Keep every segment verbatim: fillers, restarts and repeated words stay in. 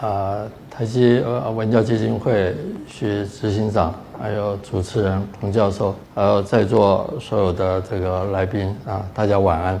啊、呃，台积呃文教基金会徐执行长，还有主持人彭教授，还有在座所有的这个来宾啊、呃，大家晚安。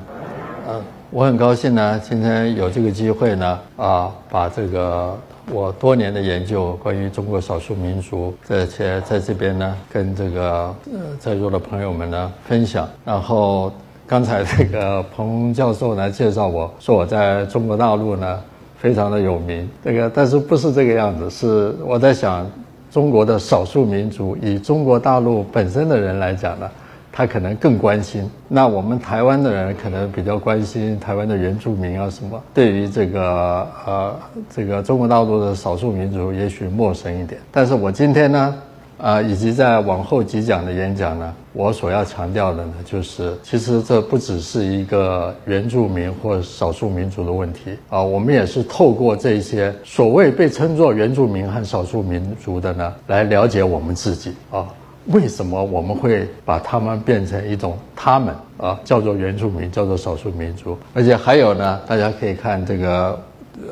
呃，我很高兴呢，今天有这个机会呢，啊、呃，把这个我多年的研究关于中国少数民族这些在这边呢，跟这个呃在座的朋友们呢分享，然后。刚才这个彭教授呢介绍我说我在中国大陆呢非常的有名，这个但是不是这个样子，是我在想中国的少数民族以中国大陆本身的人来讲呢，他可能更关心。那我们台湾的人可能比较关心台湾的原住民啊什么，对于这个呃这个中国大陆的少数民族也许陌生一点。但是我今天呢。啊、呃，以及在往后几讲的演讲呢，我所要强调的呢，就是其实这不只是一个原住民或少数民族的问题啊、呃，我们也是透过这些所谓被称作原住民和少数民族的呢，来了解我们自己啊、呃。为什么我们会把他们变成一种他们啊、呃，叫做原住民，叫做少数民族？而且还有呢，大家可以看这个，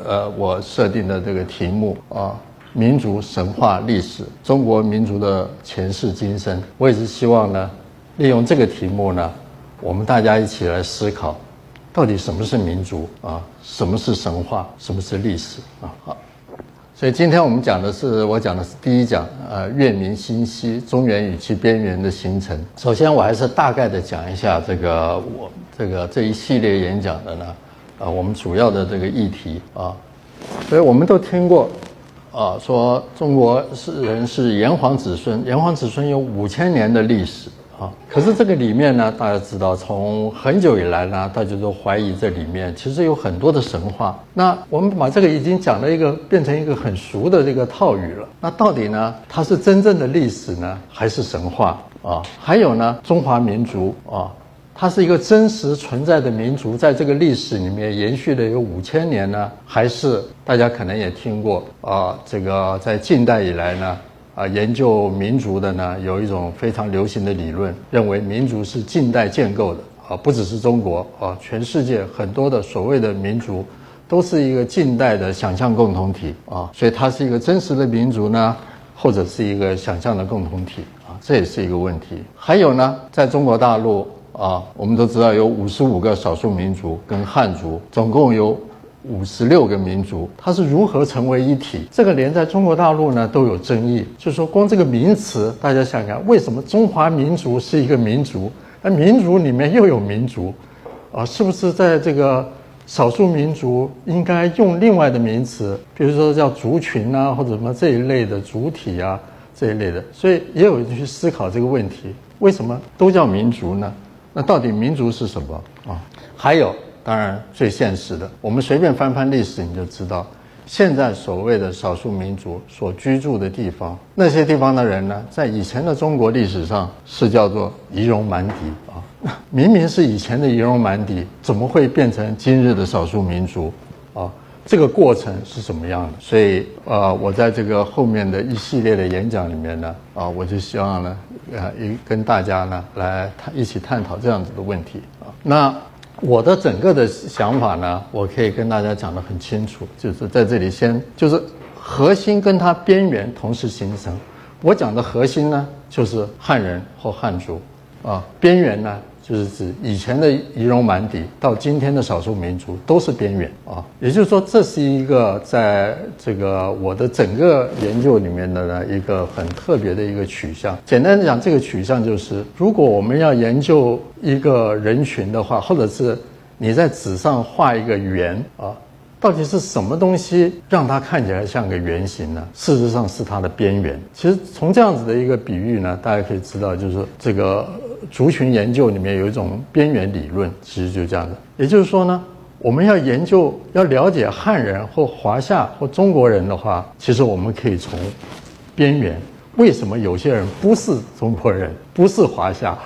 呃，我设定的这个题目啊。呃民族神话历史，中国民族的前世今生，我也是希望呢，利用这个题目呢，我们大家一起来思考，到底什么是民族啊，什么是神话，什么是历史啊？好，所以今天我们讲的是，我讲的是第一讲，呃，月明星稀，中原与其边缘的形成。首先，我还是大概的讲一下这个我这个这一系列演讲的呢，啊，我们主要的这个议题啊，所以我们都听过。啊，说中国是人是炎黄子孙，炎黄子孙有五千年的历史啊。可是这个里面呢，大家知道，从很久以来呢，大家都怀疑这里面其实有很多的神话。那我们把这个已经讲了一个变成一个很熟的这个套语了。那到底呢，它是真正的历史呢，还是神话啊？还有呢，中华民族啊。它是一个真实存在的民族，在这个历史里面延续了有五千年呢，还是大家可能也听过啊、呃？这个在近代以来呢，啊、呃，研究民族的呢，有一种非常流行的理论，认为民族是近代建构的啊、呃，不只是中国啊、呃，全世界很多的所谓的民族都是一个近代的想象共同体啊、呃，所以它是一个真实的民族呢，或者是一个想象的共同体啊、呃，这也是一个问题。还有呢，在中国大陆。啊，我们都知道有五十五个少数民族跟汉族，总共有五十六个民族，它是如何成为一体？这个连在中国大陆呢都有争议。就说光这个名词，大家想想，为什么中华民族是一个民族？那民族里面又有民族，啊，是不是在这个少数民族应该用另外的名词，比如说叫族群啊，或者什么这一类的主体啊这一类的？所以也有人去思考这个问题：为什么都叫民族呢？那到底民族是什么啊？还有，当然最现实的，我们随便翻翻历史，你就知道，现在所谓的少数民族所居住的地方，那些地方的人呢，在以前的中国历史上是叫做仪容蛮狄啊，明明是以前的仪容蛮狄，怎么会变成今日的少数民族啊？这个过程是什么样的？所以，呃，我在这个后面的一系列的演讲里面呢，啊、呃，我就希望呢，呃，一跟大家呢来一起探讨这样子的问题啊。那我的整个的想法呢，我可以跟大家讲得很清楚，就是在这里先就是核心跟它边缘同时形成。我讲的核心呢，就是汉人或汉族，啊，边缘呢。就是指以前的仪容蛮狄到今天的少数民族都是边缘啊，也就是说这是一个在这个我的整个研究里面的呢一个很特别的一个取向。简单的讲，这个取向就是，如果我们要研究一个人群的话，或者是你在纸上画一个圆啊，到底是什么东西让它看起来像个圆形呢？事实上是它的边缘。其实从这样子的一个比喻呢，大家可以知道，就是这个。族群研究里面有一种边缘理论，其实就这样的。也就是说呢，我们要研究、要了解汉人或华夏或中国人的话，其实我们可以从边缘，为什么有些人不是中国人、不是华夏，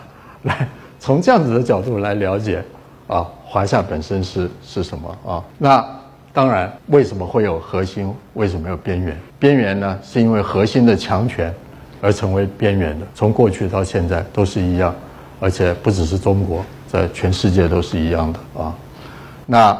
来从这样子的角度来了解啊，华夏本身是是什么啊？那当然，为什么会有核心？为什么有边缘？边缘呢，是因为核心的强权而成为边缘的，从过去到现在都是一样。而且不只是中国，在全世界都是一样的啊。那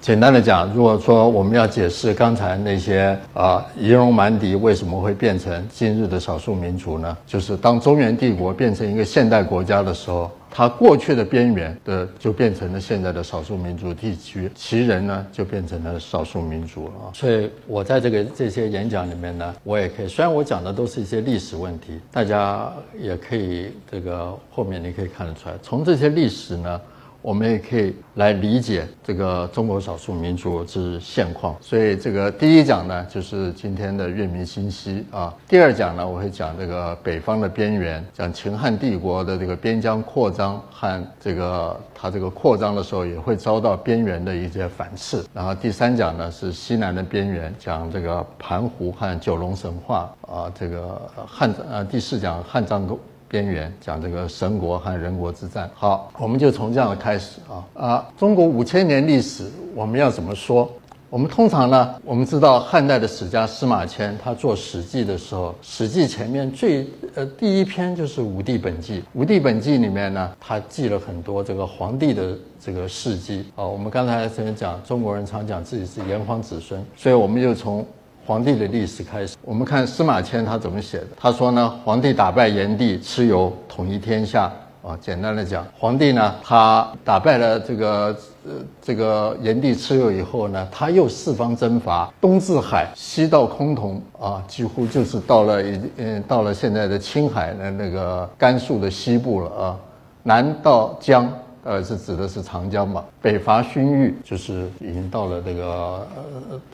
简单的讲，如果说我们要解释刚才那些啊仪容蛮敌为什么会变成今日的少数民族呢？就是当中原帝国变成一个现代国家的时候，它过去的边缘的就变成了现在的少数民族地区，其人呢就变成了少数民族了、啊。所以我在这个这些演讲里面呢，我也可以，虽然我讲的都是一些历史问题，大家也可以这个后面你可以看得出来，从这些历史呢，我们也可以来理解这个中国少数民族之现况。所以这个第一讲呢，就是今天的月明星稀啊。第二讲呢，我会讲这个北方的边缘，讲秦汉帝国的这个边疆扩张和这个它这个扩张的时候也会遭到边缘的一些反噬。然后第三讲呢是西南的边缘，讲这个盘湖和九龙神话啊，这个汉呃第四讲汉藏边缘，讲这个神国和人国之战。好，我们就从这样的开始啊啊！中国五千年历史，我们要怎么说？我们通常呢，我们知道汉代的史家司马迁，他做《史记》的时候，《史记》前面最呃第一篇就是《武帝本纪》，《武帝本纪》里面呢，他记了很多这个皇帝的这个事迹啊。我们刚才曾经讲，中国人常讲自己是炎黄子孙，所以我们就从皇帝的历史开始，我们看司马迁他怎么写的。他说呢，皇帝打败炎帝，蚩尤统一天下啊、哦。简单的讲，皇帝呢，他打败了这个呃这个炎帝、蚩尤以后呢，他又四方征伐，东至海，西到崆峒啊，几乎就是到了嗯到了现在的青海的那个甘肃的西部了啊，南到江。呃，是指的是长江吧？北伐匈奴，就是已经到了这个、呃、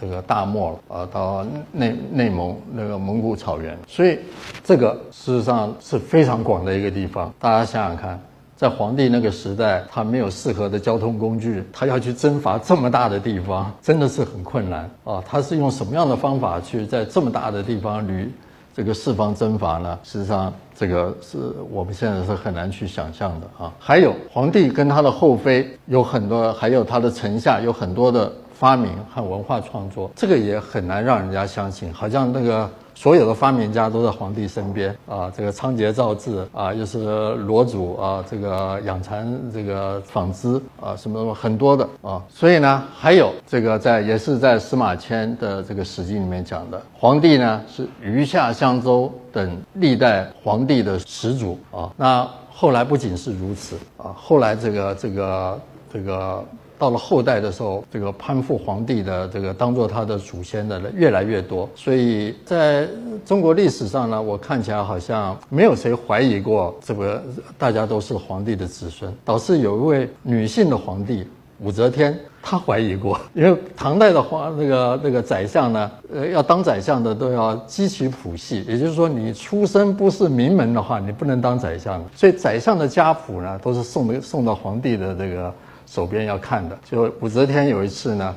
这个大漠了啊、呃，到内内蒙那个蒙古草原，所以这个事实上是非常广的一个地方。大家想想看，在皇帝那个时代，他没有适合的交通工具，他要去征伐这么大的地方，真的是很困难啊！他是用什么样的方法去在这么大的地方旅这个四方征伐呢？事实上，这个是我们现在是很难去想象的啊。还有皇帝跟他的后妃有很多，还有他的臣下有很多的发明和文化创作，这个也很难让人家相信，好像那个所有的发明家都在皇帝身边啊。这个仓颉造字啊，又是罗祖啊，这个养蚕，这个纺织啊，什么什么很多的啊。所以呢，还有这个在也是在司马迁的这个史记里面讲的，皇帝呢是虞夏商周等历代皇帝的始祖啊。那后来不仅是如此啊，后来这个这个这个到了后代的时候，这个攀附皇帝的这个当做他的祖先的越来越多。所以在中国历史上呢，我看起来好像没有谁怀疑过这个大家都是皇帝的子孙，倒是有一位女性的皇帝武则天，她怀疑过，因为唐代的皇那个那个宰相呢，呃，要当宰相的都要积其谱系，也就是说，你出身不是名门的话，你不能当宰相。所以宰相的家谱呢，都是送的送到皇帝的这个手边要看的。就武则天有一次呢，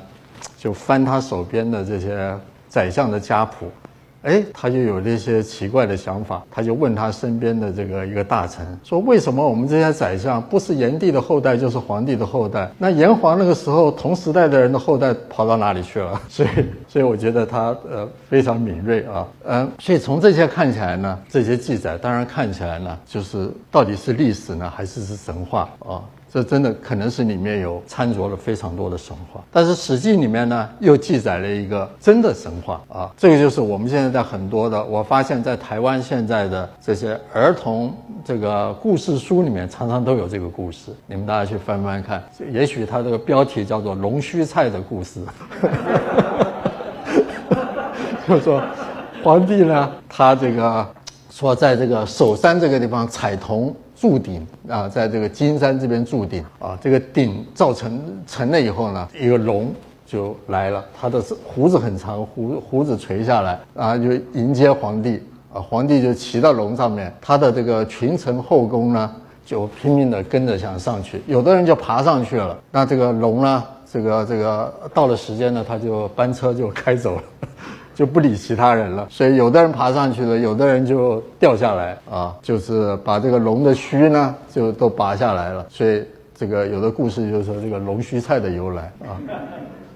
就翻他手边的这些宰相的家谱，哎，他就有这些奇怪的想法，他就问他身边的这个一个大臣说，为什么我们这些宰相不是炎帝的后代就是皇帝的后代？那炎黄那个时候同时代的人的后代跑到哪里去了？所以所以我觉得他呃非常敏锐啊。嗯，所以从这些看起来呢，这些记载当然看起来呢，就是到底是历史呢还是是神话啊，这真的可能是里面有掺着了非常多的神话。但是《史记》里面呢，又记载了一个真的神话啊，这个就是我们现在在很多的，我发现在台湾现在的这些儿童这个故事书里面，常常都有这个故事，你们大家去翻翻看，也许它这个标题叫做《龙须菜的故事》就说皇帝呢，他这个说在这个首山这个地方采铜筑顶啊，在这个金山这边筑顶啊，这个顶造成成了以后呢，一个龙就来了，他的胡子很长，胡胡子垂下来啊，就迎接皇帝啊，皇帝就骑到龙上面，他的这个群臣后宫呢就拼命的跟着想上去，有的人就爬上去了，那这个龙呢，这个这个到了时间呢，他就班车就开走了，就不理其他人了，所以有的人爬上去了，有的人就掉下来啊，就是把这个龙的须呢就都拔下来了。所以这个有的故事就是说这个龙须菜的由来啊，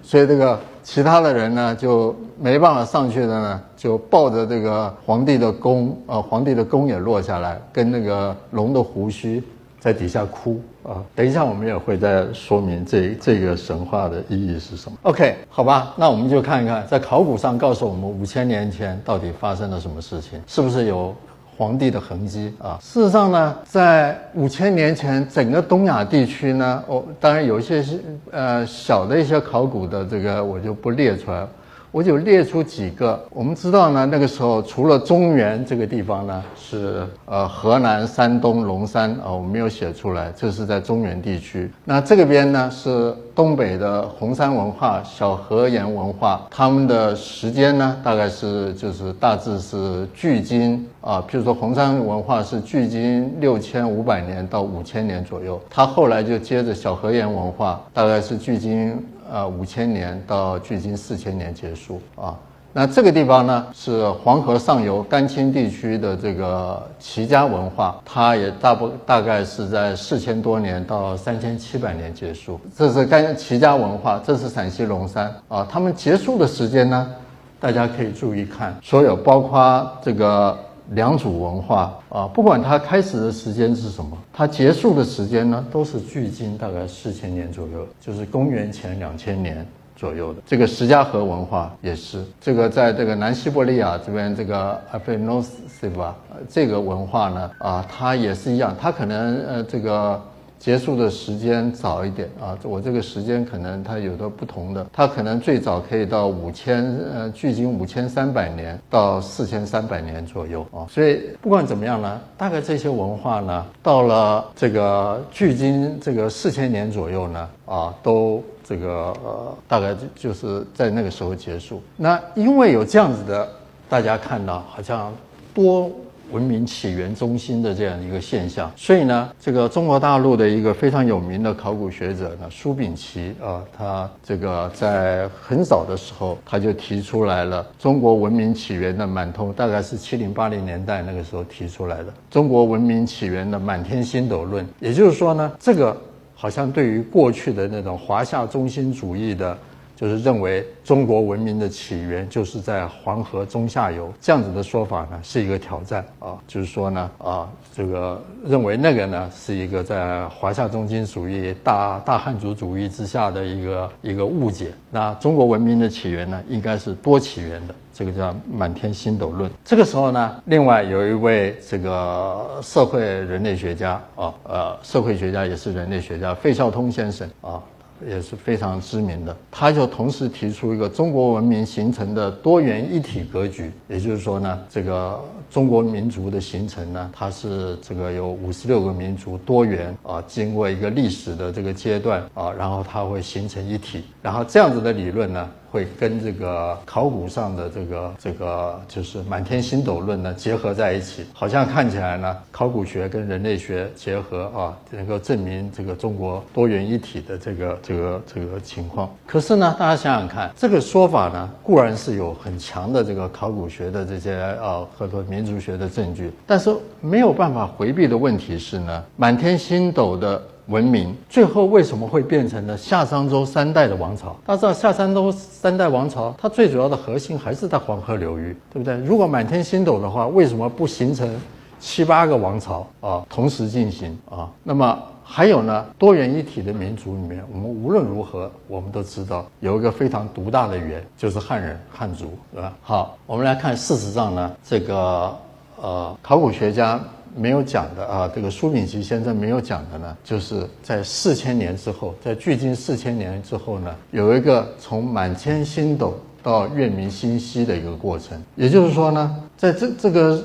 所以这个其他的人呢就没办法上去的呢，就抱着这个皇帝的弓啊，皇帝的弓也落下来，跟那个龙的胡须在底下哭啊！等一下我们也会再说明这这个神话的意义是什么。OK， 好吧，那我们就看一看在考古上告诉我们五千年前到底发生了什么事情，是不是有皇帝的痕迹啊？事实上呢，在五千年前，整个东亚地区呢，哦，当然有一些呃小的一些考古的这个我就不列出来了，我就列出几个。我们知道呢，那个时候除了中原这个地方呢是呃河南、山东、龙山啊、哦，我没有写出来，这是在中原地区。那这个边呢是东北的红山文化、小河沿文化，他们的时间呢大概是就是大致是距今啊，譬如说红山文化是距今六千五百年到五千年左右，它后来就接着小河沿文化，大概是距今。呃，五千年到距今四千年结束啊。那这个地方呢，是黄河上游甘青地区的这个齐家文化，它也大不大概是在四千多年到三千七百年结束。这是甘齐家文化，这是陕西龙山啊。他们结束的时间呢，大家可以注意看，所有包括这个良渚文化啊，不管它开始的时间是什么，它结束的时间呢，都是距今大概四千年左右，就是公元前两千年左右的。这个石家河文化也是，这个在这个南西伯利亚这边，这个阿菲诺西瓦这个文化呢，啊，它也是一样，它可能呃这个。结束的时间早一点啊，我这个时间可能它有的不同的，它可能最早可以到五千呃，距今五千三百年到四千三百年左右啊。所以不管怎么样呢，大概这些文化呢，到了这个距今这个四千年左右呢，啊，都这个呃，大概就是在那个时候结束。那因为有这样子的，大家看到好像多。文明起源中心的这样一个现象，所以呢，这个中国大陆的一个非常有名的考古学者呢，苏秉琦啊，他这个在很早的时候他就提出来了中国文明起源的满通，大概是七零八零年代那个时候提出来的中国文明起源的满天星斗论。也就是说呢，这个好像对于过去的那种华夏中心主义的，就是认为中国文明的起源就是在黄河中下游，这样子的说法呢是一个挑战啊，就是说呢啊，这个认为那个呢是一个在华夏中心主义、大大汉族主义之下的一个一个误解。那中国文明的起源呢，应该是多起源的。这个叫满天星斗论。这个时候呢，另外有一位这个社会人类学家啊，呃，社会学家也是人类学家费孝通先生啊。也是非常知名的，他就同时提出一个中国文明形成的多元一体格局，也就是说呢，这个中国民族的形成呢，它是这个有五十六个民族多元啊，经过一个历史的这个阶段啊，然后它会形成一体，然后这样子的理论呢，会跟这个考古上的这个这个就是满天星斗论呢结合在一起，好像看起来呢，考古学跟人类学结合啊，能够证明这个中国多元一体的这个这个这个情况。可是呢，大家想想看，这个说法呢，固然是有很强的这个考古学的这些啊和民族学的证据，但是没有办法回避的问题是呢，满天星斗的文明最后为什么会变成了夏商周三代的王朝？大家知道夏商周三代王朝，它最主要的核心还是在黄河流域，对不对？如果满天星斗的话，为什么不形成七八个王朝啊同时进行啊？那么还有呢，多元一体的民族里面，我们无论如何我们都知道有一个非常独大的源，就是汉人汉族，对吧？好，我们来看，事实上呢，这个呃考古学家没有讲的啊，这个苏秉琦先生没有讲的呢，就是在四千年之后，在距今四千年之后呢，有一个从满天星斗到月明星稀的一个过程。也就是说呢，在这这个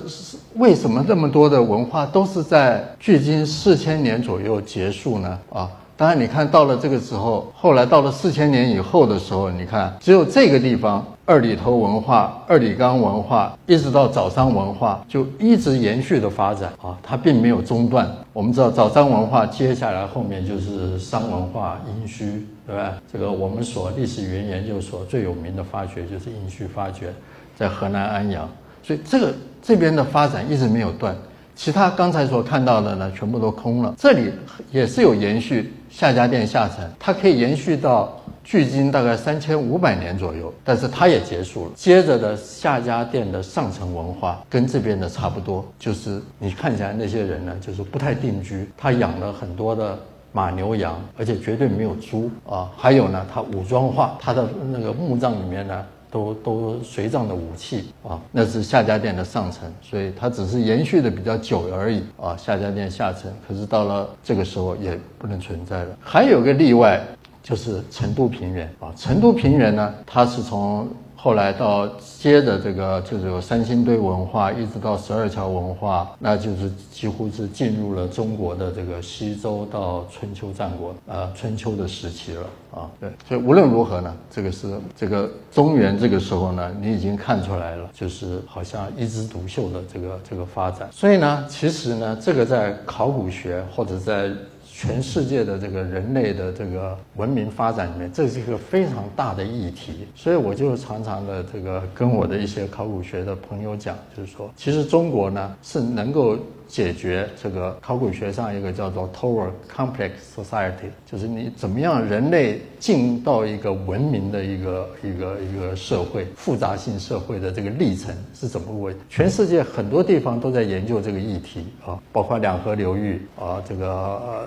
为什么这么多的文化都是在距今四千年左右结束呢？啊，当然你看到了这个时候，后来到了四千年以后的时候，你看只有这个地方。二里头文化、二里岗文化，一直到枣山文化，就一直延续的发展啊，它并没有中断。我们知道枣山文化接下来后面就是商文化、殷墟，对吧？这个我们所历史语言研究所最有名的发掘就是殷墟发掘，在河南安阳，所以这个这边的发展一直没有断。其他刚才所看到的呢全部都空了。这里也是有延续，下家店下沉，它可以延续到距今大概三千五百年左右，但是它也结束了。接着的夏家店的上层文化跟这边的差不多，就是你看起来那些人呢，就是不太定居，他养了很多的马牛羊，而且绝对没有猪啊。还有呢，他武装化，他的那个墓葬里面呢，都都随葬的武器啊，那是夏家店的上层，所以它只是延续的比较久而已啊。夏家店下层，可是到了这个时候也不能存在了。还有个例外。就是成都平原啊，成都平原呢，它是从后来到接着这个就是有三星堆文化，一直到十二桥文化，那就是几乎是进入了中国的这个西周到春秋战国呃春秋的时期了啊。对，所以无论如何呢，这个是这个中原这个时候呢，你已经看出来了，就是好像一枝独秀的这个这个发展。所以呢，其实呢，这个在考古学或者在全世界的这个人类的这个文明发展里面，这是一个非常大的议题。所以我就常常的这个跟我的一些考古学的朋友讲，就是说其实中国呢是能够解决这个考古学上一个叫做 Tower Complex Society， 就是你怎么样人类进到一个文明的一个一个一个社会复杂性社会的这个历程是怎么过。全世界很多地方都在研究这个议题啊，包括两河流域啊，这个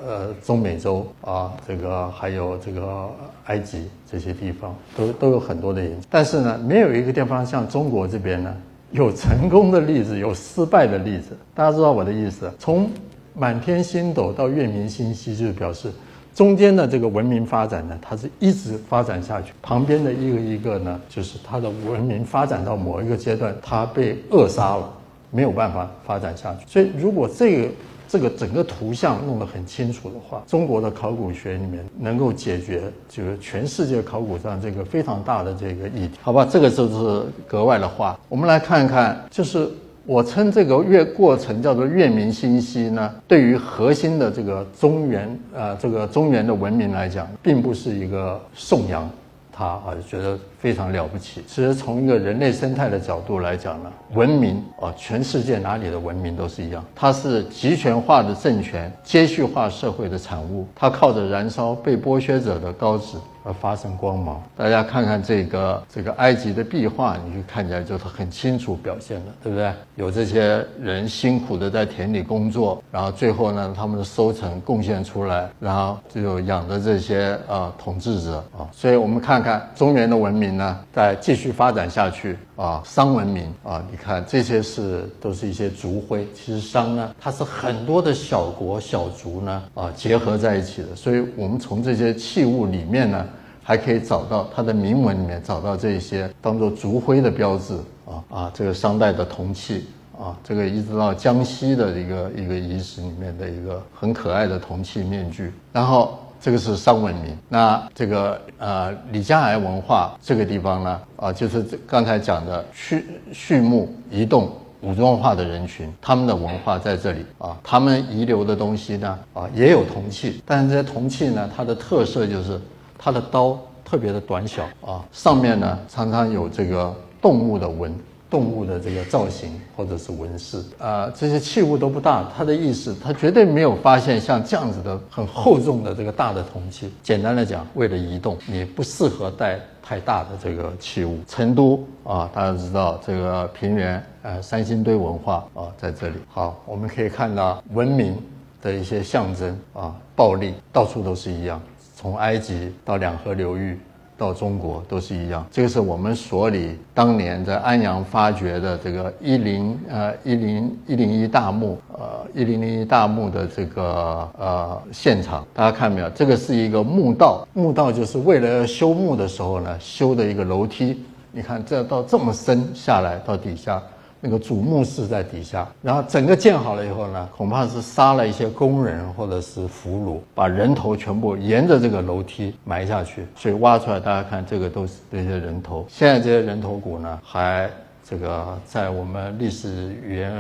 呃中美洲啊，这个还有这个埃及这些地方都都有很多的研究，但是呢，没有一个地方像中国这边呢。有成功的例子，有失败的例子，大家知道我的意思。从满天星斗到月明星稀，就是表示中间的这个文明发展呢，它是一直发展下去。旁边的一个一个呢，就是它的文明发展到某一个阶段，它被扼杀了，没有办法发展下去。所以，如果这个这个整个图像弄得很清楚的话，中国的考古学里面能够解决就是全世界考古上这个非常大的这个议题，好吧？这个就是格外的话。我们来看看，就是我称这个月过程叫做月明星稀呢，对于核心的这个中原呃这个中原的文明来讲，并不是一个颂扬它啊，觉得非常了不起。其实从一个人类生态的角度来讲呢，文明啊，全世界哪里的文明都是一样，它是集权化的政权、阶序化社会的产物，它靠着燃烧被剥削者的高脂而发生光芒。大家看看这个这个埃及的壁画，你就看起来就是很清楚表现了，对不对？有这些人辛苦的在田里工作，然后最后呢，他们的收成贡献出来，然后就养着这些呃统治者啊。所以我们看看中原的文明。呢，再继续发展下去啊，商文明啊，你看这些是都是一些族徽。其实商呢，它是很多的小国小族呢啊结合在一起的，所以我们从这些器物里面呢，还可以找到它的铭文里面找到这些当做族徽的标志啊啊，这个商代的铜器。啊，这个一直到江西的一个一个遗址里面的一个很可爱的铜器面具，然后这个是商文明。那这个呃李家崖文化这个地方呢，啊，就是刚才讲的畜畜牧、移动、武装化的人群，他们的文化在这里啊，他们遗留的东西呢，啊，也有铜器，但是这些铜器呢，它的特色就是它的刀特别的短小啊，上面呢常常有这个动物的纹。动物的这个造型或者是纹饰啊、呃，这些器物都不大，它的意思，它绝对没有发现像这样子的很厚重的这个大的铜器。简单的讲，为了移动，你不适合带太大的这个器物。成都啊，大家知道这个平原，呃，三星堆文化啊，在这里。好，我们可以看到文明的一些象征啊，暴力到处都是一样，从埃及到两河流域。到中国都是一样，这个是我们所里当年在安阳发掘的这个一零呃一零一零一大墓呃一零零一大墓的这个呃现场，大家看没有？这个是一个墓道，墓道就是为了修墓的时候呢修的一个楼梯。你看这到这么深下来到底下，那个主墓室在底下，然后整个建好了以后呢，恐怕是杀了一些工人或者是俘虏，把人头全部沿着这个楼梯埋下去，所以挖出来大家看，这个都是这些人头。现在这些人头骨呢，还这个在我们历史语言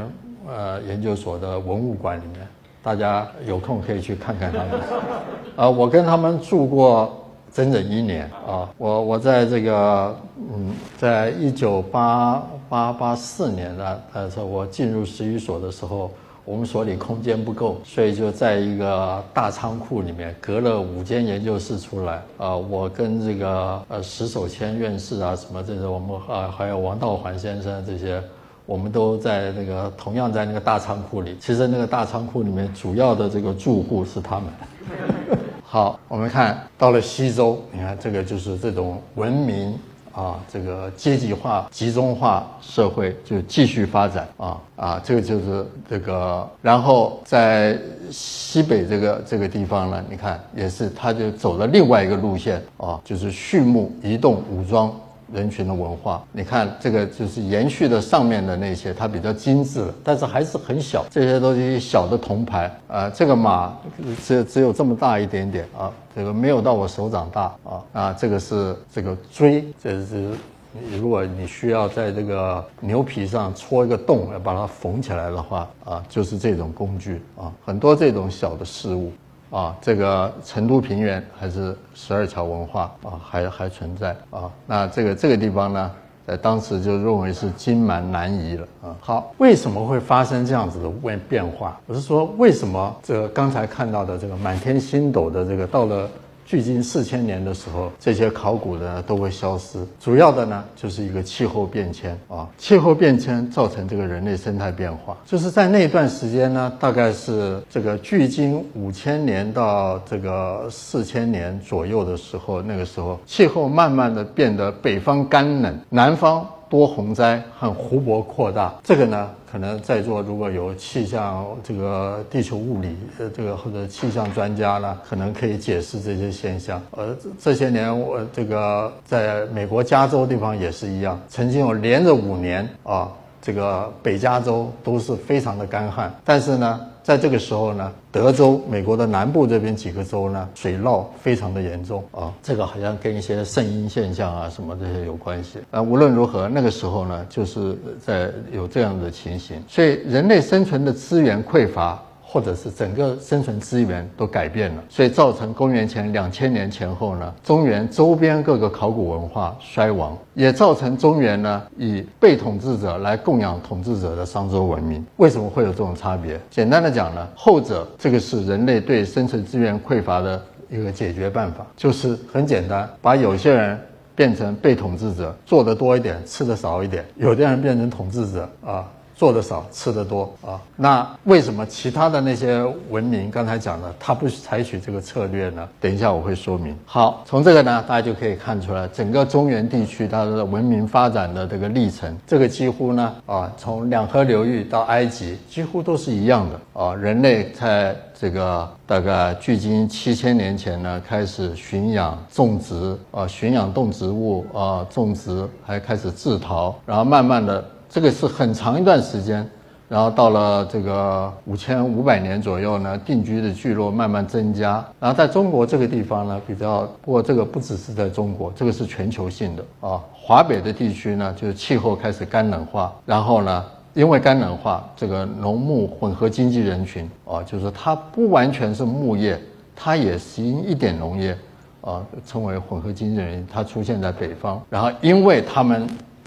呃研究所的文物馆里面，大家有空可以去看看他们。啊，我跟他们住过。整整一年啊！我我在这个嗯，在一九八八八四年的呃，我进入史语所的时候，我们所里空间不够，所以就在一个大仓库里面隔了五间研究室出来。呃，我跟这个呃石守谦院士啊什么这些，我们啊还有王道环先生这些，我们都在那个同样在那个大仓库里。其实那个大仓库里面主要的这个住户是他们。好，我们看到了西周，你看这个就是这种文明啊，这个阶级化、集中化社会就继续发展啊啊，这个就是这个。然后在西北这个这个地方呢，你看也是，他就走了另外一个路线啊，就是畜牧、移动、武装人群的文化。你看这个就是延续的上面的那些，它比较精致了，但是还是很小，这些都是小的铜牌啊、呃、这个马只只有这么大一点点啊，这个没有到我手掌大啊啊，这个是这个锥，这是如果你需要在这个牛皮上戳一个洞把它缝起来的话啊，就是这种工具啊，很多这种小的事物啊，这个成都平原还是十二桥文化啊，还还存在啊。那这个这个地方呢，在当时就认为是荆蛮南夷了啊。好，为什么会发生这样子的变变化？我是说，为什么这个刚才看到的这个满天星斗的这个，到了距今四千年的时候，这些考古的都会消失？主要的呢，就是一个气候变迁啊。气候变迁造成这个人类生态变化，就是在那段时间呢，大概是这个距今五千年到这个四千年左右的时候，那个时候气候慢慢的变得北方干冷，南方多洪灾和湖泊扩大。这个呢，可能在座如果有气象这个地球物理呃这个或者气象专家呢，可能可以解释这些现象。呃这些年我这个在美国加州地方也是一样，曾经有连着五年啊，这个北加州都是非常的干旱，但是呢在这个时候呢，德州美国的南部这边几个州呢，水涝非常的严重啊，这个好像跟一些圣婴现象啊什么这些有关系。那无论如何，那个时候呢，就是在有这样的情形，所以人类生存的资源匮乏，或者是整个生存资源都改变了，所以造成公元前两千年前后呢，中原周边各个考古文化衰亡，也造成中原呢以被统治者来供养统治者的商周文明。为什么会有这种差别？简单的讲呢，后者这个是人类对生存资源匮乏的一个解决办法，就是很简单，把有些人变成被统治者，做得多一点，吃得少一点；有的人变成统治者啊，做得少，吃得多啊。那为什么其他的那些文明刚才讲的，它不采取这个策略呢？等一下我会说明。好，从这个呢，大家就可以看出来，整个中原地区它的文明发展的这个历程，这个几乎呢啊，从两河流域到埃及，几乎都是一样的啊。人类在这个大概距今七千年前呢，开始驯养、种植啊、呃，驯养动植物啊、呃，种植，还开始制陶，然后慢慢的。这个是很长一段时间，然后到了这个五千五百年左右呢，定居的聚落慢慢增加。然后在中国这个地方呢，比较，不过这个不只是在中国，这个是全球性的啊。华北的地区呢，就是气候开始干冷化，然后呢，因为干冷化，这个农牧混合经济人群啊，就是它不完全是牧业，它也行一点农业啊，称为混合经济人群，它出现在北方。然后因为他们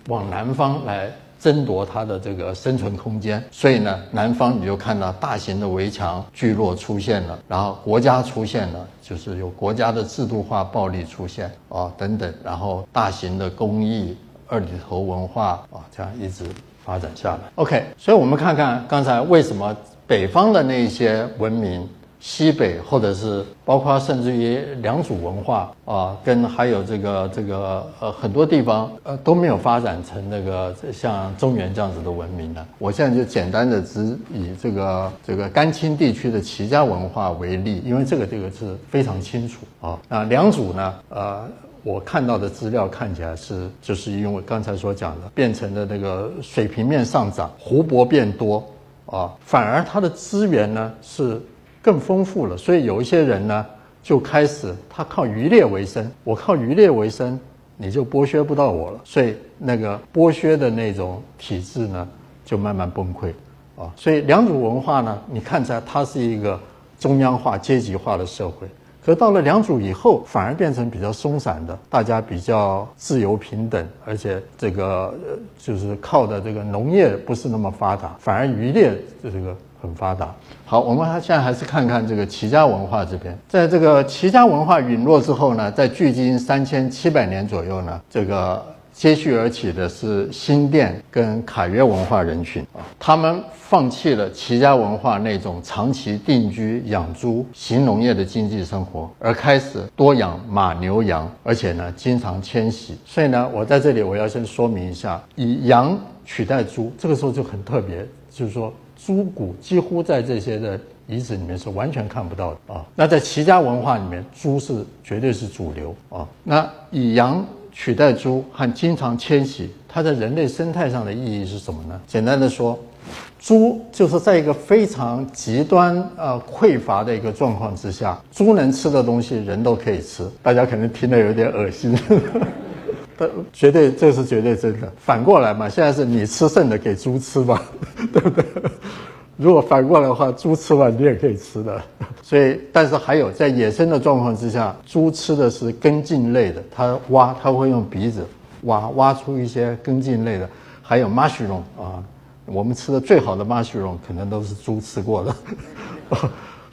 往南方来争夺它的这个生存空间，所以呢，南方你就看到大型的围墙聚落出现了，然后国家出现了，就是有国家的制度化暴力出现啊等等，然后大型的工艺、二里头文化啊，这样一直发展下来。OK， 所以我们看看刚才为什么北方的那些文明，西北或者是包括甚至于良渚文化啊，跟还有这个这个呃很多地方呃都没有发展成那个像中原这样子的文明了。我现在就简单的只以这个这个甘青地区的齐家文化为例，因为这个这个是非常清楚啊。那良渚呢，呃。我看到的资料看起来是，就是因为刚才所讲的变成的那个水平面上涨，湖泊变多啊，反而它的资源呢是更丰富了，所以有一些人呢就开始他靠渔猎为生，我靠渔猎为生，你就剥削不到我了，所以那个剥削的那种体制呢就慢慢崩溃啊。所以良渚文化呢，你看起来它是一个中央化、阶级化的社会，可到了良渚以后，反而变成比较松散的，大家比较自由平等，而且这个就是靠的这个农业不是那么发达，反而渔猎这个很发达。好，我们现在还是看看这个齐家文化这边。在这个齐家文化陨落之后呢，在距今三千七百年左右呢，这个接续而起的是新店跟卡约文化人群，他们放弃了齐家文化那种长期定居养猪行农业的经济生活，而开始多养马牛羊，而且呢经常迁徙。所以呢，我在这里我要先说明一下，以羊取代猪，这个时候就很特别，就是说猪骨几乎在这些的遗址里面是完全看不到的啊。那在齐家文化里面，猪是绝对是主流啊。那以羊取代猪和经常迁徙，它在人类生态上的意义是什么呢？简单的说，猪就是在一个非常极端呃匮乏的一个状况之下，猪能吃的东西人都可以吃。大家可能听得有点恶心。绝对，这是绝对真的。反过来嘛，现在是你吃剩的给猪吃吧，对不对？如果反过来的话，猪吃完你也可以吃的。所以，但是还有在野生的状况之下，猪吃的是根茎类的，它挖，它会用鼻子挖，挖出一些根茎类的，还有 mushroom 啊，我们吃的最好的 mushroom 可能都是猪吃过的。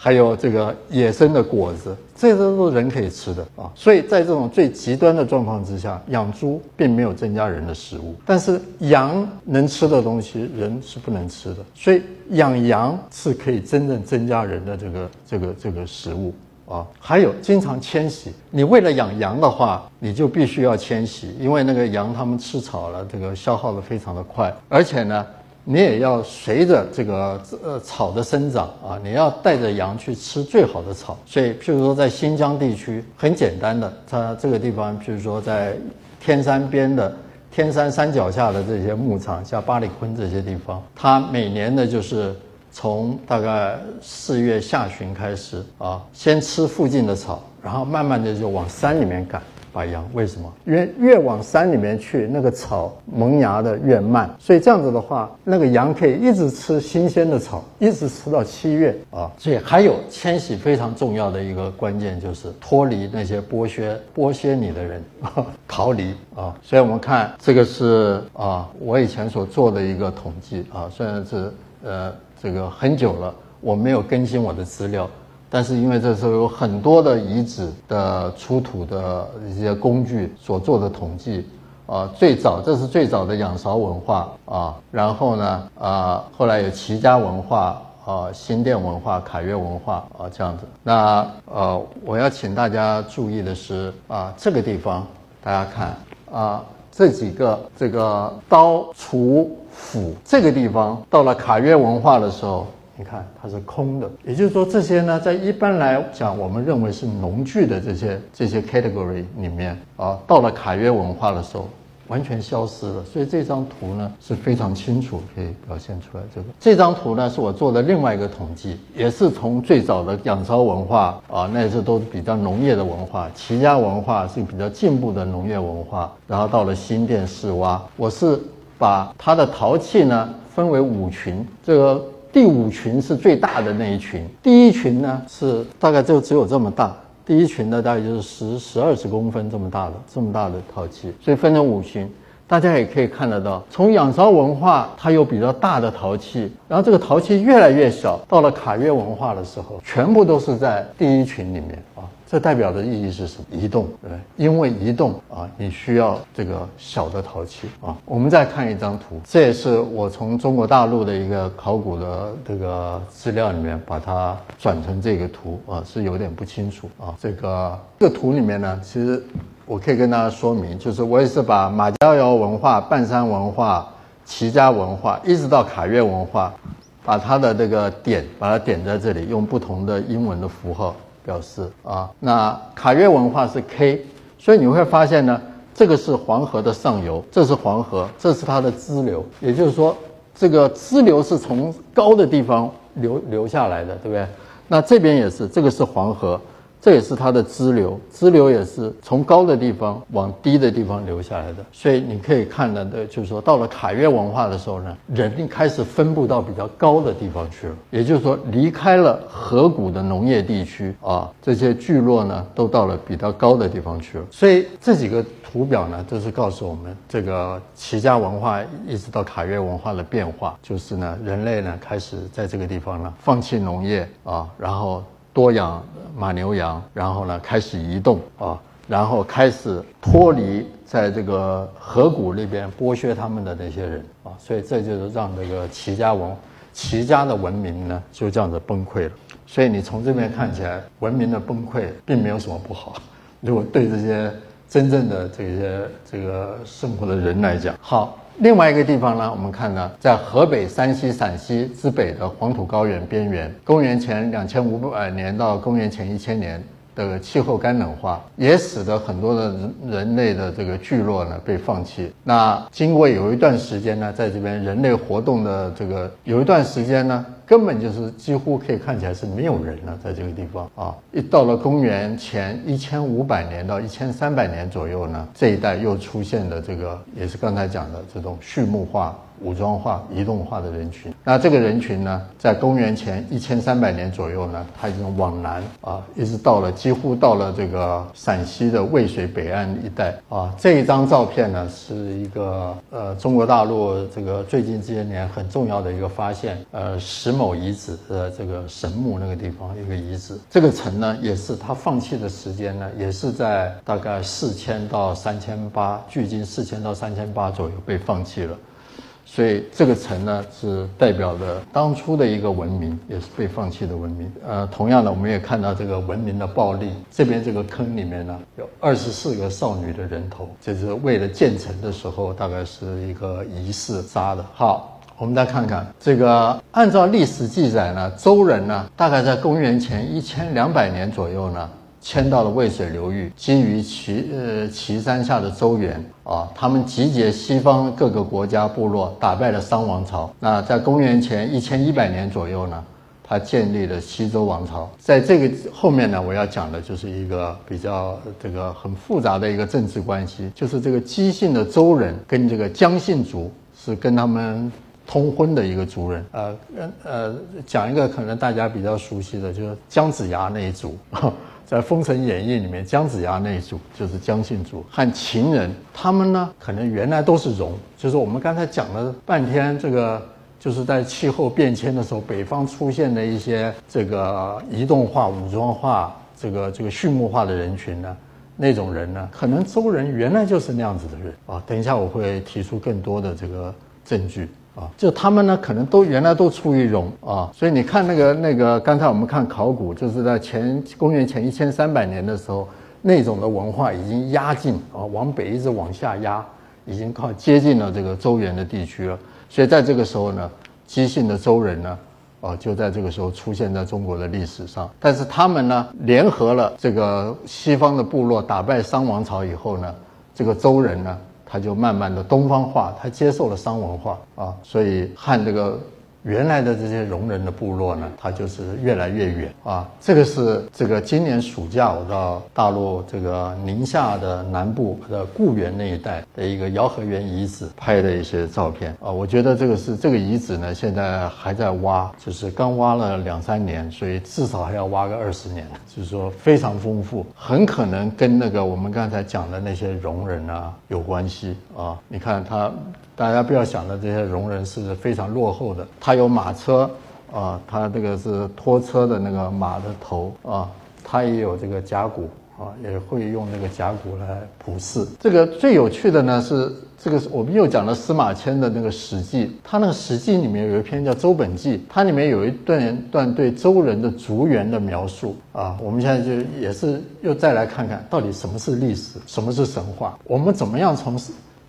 还有这个野生的果子，这些都是人可以吃的啊。所以在这种最极端的状况之下，养猪并没有增加人的食物，但是羊能吃的东西人是不能吃的，所以养羊是可以真正增加人的这个这个这个食物啊。还有经常迁徙，你为了养羊的话，你就必须要迁徙，因为那个羊它们吃草了，这个消耗的非常的快，而且呢，你也要随着这个呃草的生长啊，你要带着羊去吃最好的草。所以，譬如说在新疆地区，很简单的，它这个地方，譬如说在天山边的天山山脚下的这些牧场，像巴里坤这些地方，它每年的就是从大概四月下旬开始啊，先吃附近的草，然后慢慢的就往山里面赶。把羊为什么？因为越往山里面去，那个草萌芽的越慢，所以这样子的话，那个羊可以一直吃新鲜的草，一直吃到七月啊。所以还有迁徙非常重要的一个关键，就是脱离那些剥削剥削你的人，啊、逃离啊。所以我们看这个是啊，我以前所做的一个统计啊，虽然是呃这个很久了，我没有更新我的资料。但是因为这时候有很多的遗址的出土的一些工具所做的统计啊，最早这是最早的仰韶文化啊，然后呢啊，后来有齐家文化啊、新店文化、卡约文化啊这样子。那呃，我要请大家注意的是啊，这个地方大家看啊，这几个这个刀、锄、斧这个地方，到了卡约文化的时候。你看它是空的，也就是说这些呢，在一般来讲我们认为是农具的这些这些 category 里面啊，到了卡约文化的时候完全消失了。所以这张图呢是非常清楚可以表现出来。这个这张图呢是我做的另外一个统计，也是从最早的仰韶文化啊，那是都是比较农业的文化，齐家文化是比较进步的农业文化，然后到了新店市蛙，我是把它的陶器呢分为五群，这个第五群是最大的那一群，第一群呢是大概就只有这么大，第一群呢大概就是十十二十公分这么大的这么大的陶器，所以分成五群。大家也可以看得到，从仰韶文化它有比较大的陶器，然后这个陶器越来越小，到了卡约文化的时候，全部都是在第一群里面啊。这代表的意义是什么？移动，对，因为移动啊，你需要这个小的陶器啊。我们再看一张图，这也是我从中国大陆的一个考古的这个资料里面把它转成这个图啊，是有点不清楚啊。这个这个图里面呢，其实我可以跟大家说明，就是我也是把马家窑文化、半山文化、齐家文化，一直到卡约文化，把它的这个点把它点在这里，用不同的英文的符号。表示啊，那卡约文化是 K， 所以你会发现呢，这个是黄河的上游，这是黄河，这是它的支流，也就是说，这个支流是从高的地方流流下来的，对不对？那这边也是，这个是黄河，这也是它的支流，支流也是从高的地方往低的地方流下来的。所以你可以看到的就是说，到了凯越文化的时候呢，人开始分布到比较高的地方去了，也就是说离开了河谷的农业地区啊，这些聚落呢都到了比较高的地方去了。所以这几个图表呢，就是告诉我们这个齐家文化一直到凯越文化的变化，就是呢人类呢开始在这个地方呢放弃农业啊，然后多养马牛羊，然后呢开始移动啊，然后开始脱离在这个河谷那边剥削他们的那些人啊，所以这就是让这个齐家文齐家的文明呢就这样子崩溃了。所以你从这边看起来，文明的崩溃并没有什么不好，如果对这些真正的这些这个生活的人来讲，好。另外一个地方呢，我们看呢，在河北、山西、陕西之北的黄土高原边缘，公元前两千五百年到公元前一千年的气候干冷化，也使得很多的人类的这个聚落呢被放弃。那经过有一段时间呢，在这边人类活动的这个有一段时间呢，根本就是几乎可以看起来是没有人了，在这个地方啊。一到了公元前一千五百年到一千三百年左右呢，这一带又出现了这个，也是刚才讲的这种畜牧化、武装化、移动化的人群。那这个人群呢，在公元前一千三百年左右呢，它已经往南啊，一直到了几乎到了这个陕西的渭水北岸一带啊。这一张照片呢，是一个呃中国大陆这个最近这些年很重要的一个发现，呃石门。某遗址的这个神木那个地方有一个遗址，这个城呢也是他放弃的时间呢，也是在大概四千到三千八，距今四千到三千八左右被放弃了。所以这个城呢是代表了当初的一个文明，也是被放弃的文明。呃，同样的，我们也看到这个文明的暴力。这边这个坑里面呢，有二十四个少女的人头，就是为了建成的时候，大概是一个仪式杀的。好。我们再看看这个，按照历史记载呢，周人呢大概在公元前一千两百年左右呢，迁到了渭水流域，基于岐呃岐山下的周原啊，他们集结西方各个国家部落，打败了商王朝。那在公元前一千一百年左右呢，他建立了西周王朝。在这个后面呢，我要讲的就是一个比较这个很复杂的一个政治关系，就是这个姬姓的周人跟这个姜姓族是跟他们通婚的一个族人，呃呃，讲一个可能大家比较熟悉的，就是姜子牙那一族，在《封神演义》里面，姜子牙那一族就是姜姓族和秦人，他们呢可能原来都是戎，就是我们刚才讲了半天这个。就是在气候变迁的时候，北方出现的一些这个移动化、武装化、这个这个畜牧化的人群呢。那种人呢，可能周人原来就是那样子的人啊。等一下我会提出更多的这个证据啊。就他们呢，可能都原来都出于戎啊，所以你看那个那个，刚才我们看考古，就是在前公元前一千三百年的时候，那种的文化已经压进啊，往北一直往下压，已经靠接近了这个周原的地区了。所以在这个时候呢，姬姓的周人呢。啊，就在这个时候出现在中国的历史上，但是他们呢，联合了这个西方的部落，打败商王朝以后呢，这个周人呢，他就慢慢的东方化，他接受了商文化啊，所以和这个原来的这些戎人的部落呢，他就是越来越远啊。这个是这个今年暑假我到大陆这个宁夏的南部的固原那一带的一个姚河源遗址拍的一些照片啊。我觉得这个是这个遗址呢，现在还在挖，就是刚挖了两三年，所以至少还要挖个二十年，就是说非常丰富，很可能跟那个我们刚才讲的那些戎人啊有关系啊。你看他。大家不要想的这些戎人是非常落后的，他有马车啊，他这个是拖车的那个马的头啊，他也有这个甲骨啊，也会用这个甲骨来卜筮。这个最有趣的呢是这个我们又讲了司马迁的那个史记，他那个史记里面有一篇叫《周本纪》，它里面有一段段对周人的族源的描述啊。我们现在就也是又再来看看到底什么是历史，什么是神话，我们怎么样从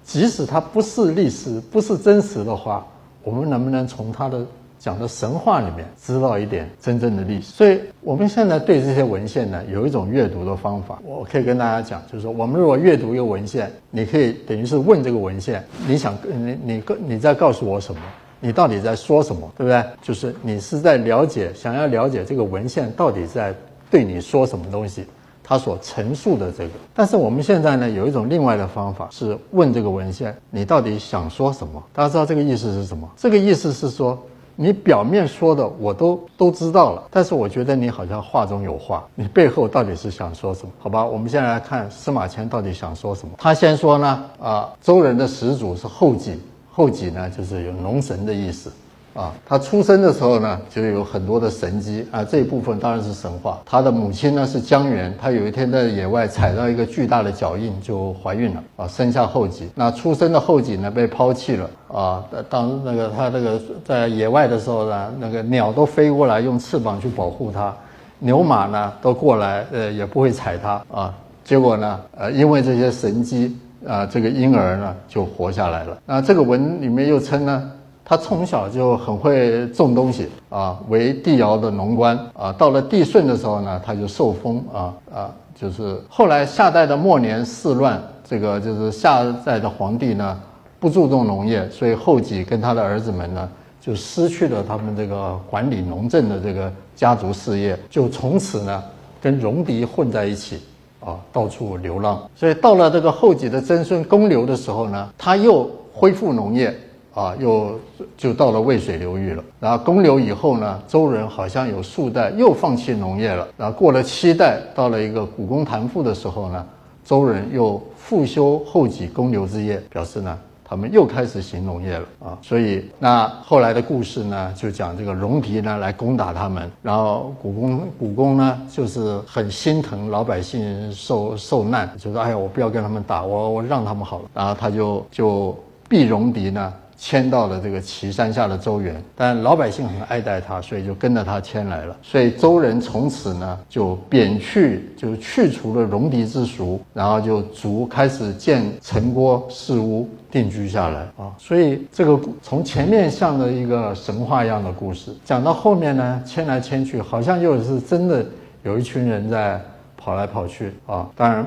即使它不是历史，不是真实的话，我们能不能从它的讲的神话里面知道一点真正的历史？所以我们现在对这些文献呢，有一种阅读的方法。我可以跟大家讲，就是说，我们如果阅读一个文献，你可以等于是问这个文献，你想你你你在告诉我什么？你到底在说什么？对不对？就是你是在了解，想要了解这个文献到底在对你说什么东西，他所陈述的这个。但是我们现在呢，有一种另外的方法，是问这个文献你到底想说什么。大家知道这个意思是什么？这个意思是说，你表面说的我都都知道了，但是我觉得你好像话中有话，你背后到底是想说什么？好吧，我们现在来看司马迁到底想说什么。他先说呢，啊、呃，周人的始祖是后稷，后稷呢就是有农神的意思。啊，他出生的时候呢，就有很多的神迹啊，这一部分当然是神话。他的母亲呢是姜原，他有一天在野外踩到一个巨大的脚印，就怀孕了啊，生下后稷。那出生的后稷呢被抛弃了啊，当那个他那个在野外的时候呢，那个鸟都飞过来用翅膀去保护他，牛马呢都过来，呃，也不会踩他啊。结果呢，呃，因为这些神迹啊，这个婴儿呢就活下来了。那这个文里面又称呢，他从小就很会种东西啊，为帝尧的农官啊。到了帝舜的时候呢，他就受封啊啊，就是后来夏代的末年四乱，这个就是夏代的皇帝呢不注重农业，所以后稷跟他的儿子们呢就失去了他们这个管理农政的这个家族事业，就从此呢跟戎狄混在一起啊，到处流浪。所以到了这个后稷的曾孙公刘的时候呢，他又恢复农业。啊，又就到了渭水流域了。然后公刘以后呢，周人好像有数代又放弃农业了。然后过了七代，到了一个古公谭父的时候呢，周人又复修后稷公刘之业，表示呢他们又开始行农业了啊。所以那后来的故事呢，就讲这个戎狄呢来攻打他们，然后古公古公呢就是很心疼老百姓受受难，就说哎呀，我不要跟他们打，我我让他们好了。然后他就就避戎狄呢，迁到了这个岐山下的周原，但老百姓很爱戴他，所以就跟着他迁来了。所以周人从此呢就贬去，就去除了戎狄之俗，然后就逐开始建城郭市屋，定居下来啊。所以这个从前面像的一个神话一样的故事，讲到后面呢，迁来迁去，好像又是真的有一群人在跑来跑去啊。当然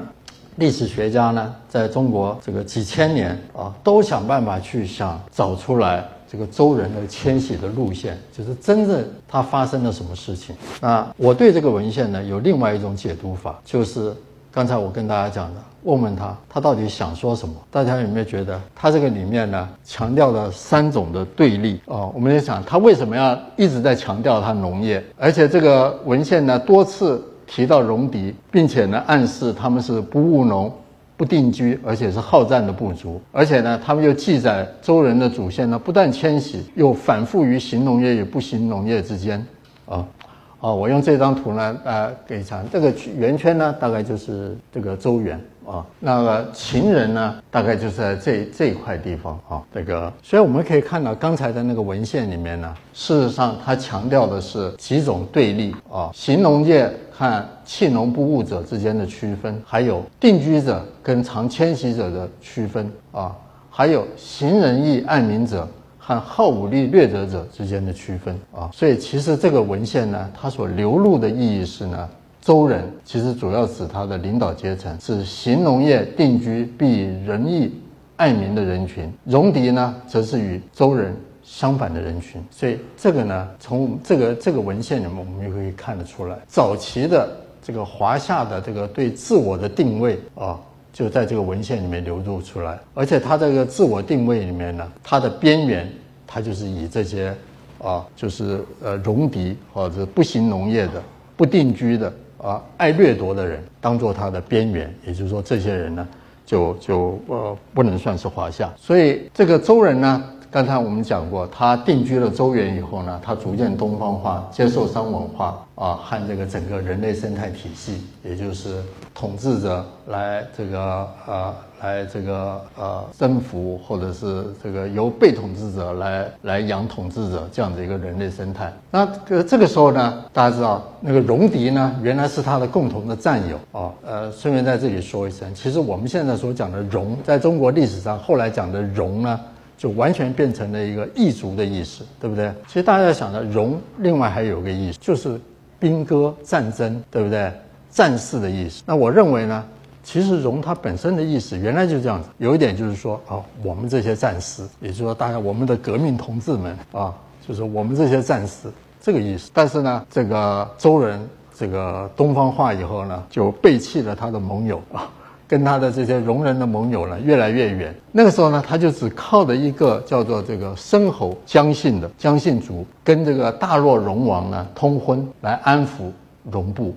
历史学家呢，在中国这个几千年啊，都想办法去想找出来这个周人的迁徙的路线，就是真正它发生了什么事情。那我对这个文献呢，有另外一种解读法，就是刚才我跟大家讲的，问问他，他到底想说什么？大家有没有觉得他这个里面呢，强调了三种的对立啊、哦？我们就想，他为什么要一直在强调他农业？而且这个文献呢，多次提到戎狄，并且呢暗示他们是不务农、不定居，而且是好战的部族。而且呢，他们又记载周人的祖先呢，不但迁徙，又反复于行农业与不行农业之间。啊、哦，啊、哦，我用这张图呢，呃，给讲这个圆圈呢，大概就是这个周原啊、哦。那个秦人呢，大概就是在这这一块地方啊、哦。这个，所以我们可以看到刚才的那个文献里面呢，事实上它强调的是几种对立啊、哦，行农业和弃农不务者之间的区分，还有定居者跟常迁徙者的区分啊，还有行仁义爱民者和好武力掠夺者之间的区分啊。所以其实这个文献呢，它所流露的意义是呢，周人其实主要指他的领导阶层是行农业、定居、避仁义爱民的人群，戎狄呢则是与周人相反的人群。所以这个呢，从这个这个文献里面我们就可以看得出来，早期的这个华夏的这个对自我的定位啊，就在这个文献里面流露出来。而且它这个自我定位里面呢，它的边缘它就是以这些啊，就是呃戎狄或者不行农业的、不定居的啊、爱掠夺的人当做它的边缘，也就是说这些人呢就就呃不能算是华夏。所以这个周人呢，刚才我们讲过，他定居了周原以后呢，他逐渐东方化，接受商文化啊，和这个整个人类生态体系，也就是统治者来这个呃来这个呃征服，或者是这个由被统治者来来养统治者这样的一个人类生态。那这个这个时候呢，大家知道那个戎狄呢，原来是他的共同的战友啊、哦。呃，顺便在这里说一声，其实我们现在所讲的戎，在中国历史上后来讲的戎呢，就完全变成了一个异族的意识，对不对？其实大家想的戎，另外还有个意识，就是兵戈、战争，对不对？战士的意识。那我认为呢，其实戎它本身的意识原来就这样子，有一点就是说啊、哦，我们这些战士，也就是说大家我们的革命同志们啊，就是我们这些战士这个意识。但是呢，这个周人这个东方化以后呢，就背弃了他的盟友啊，跟他的这些戎人的盟友呢越来越远。那个时候呢，他就只靠着一个叫做这个申侯姜姓的姜姓族，跟这个大洛戎王呢通婚来安抚戎部。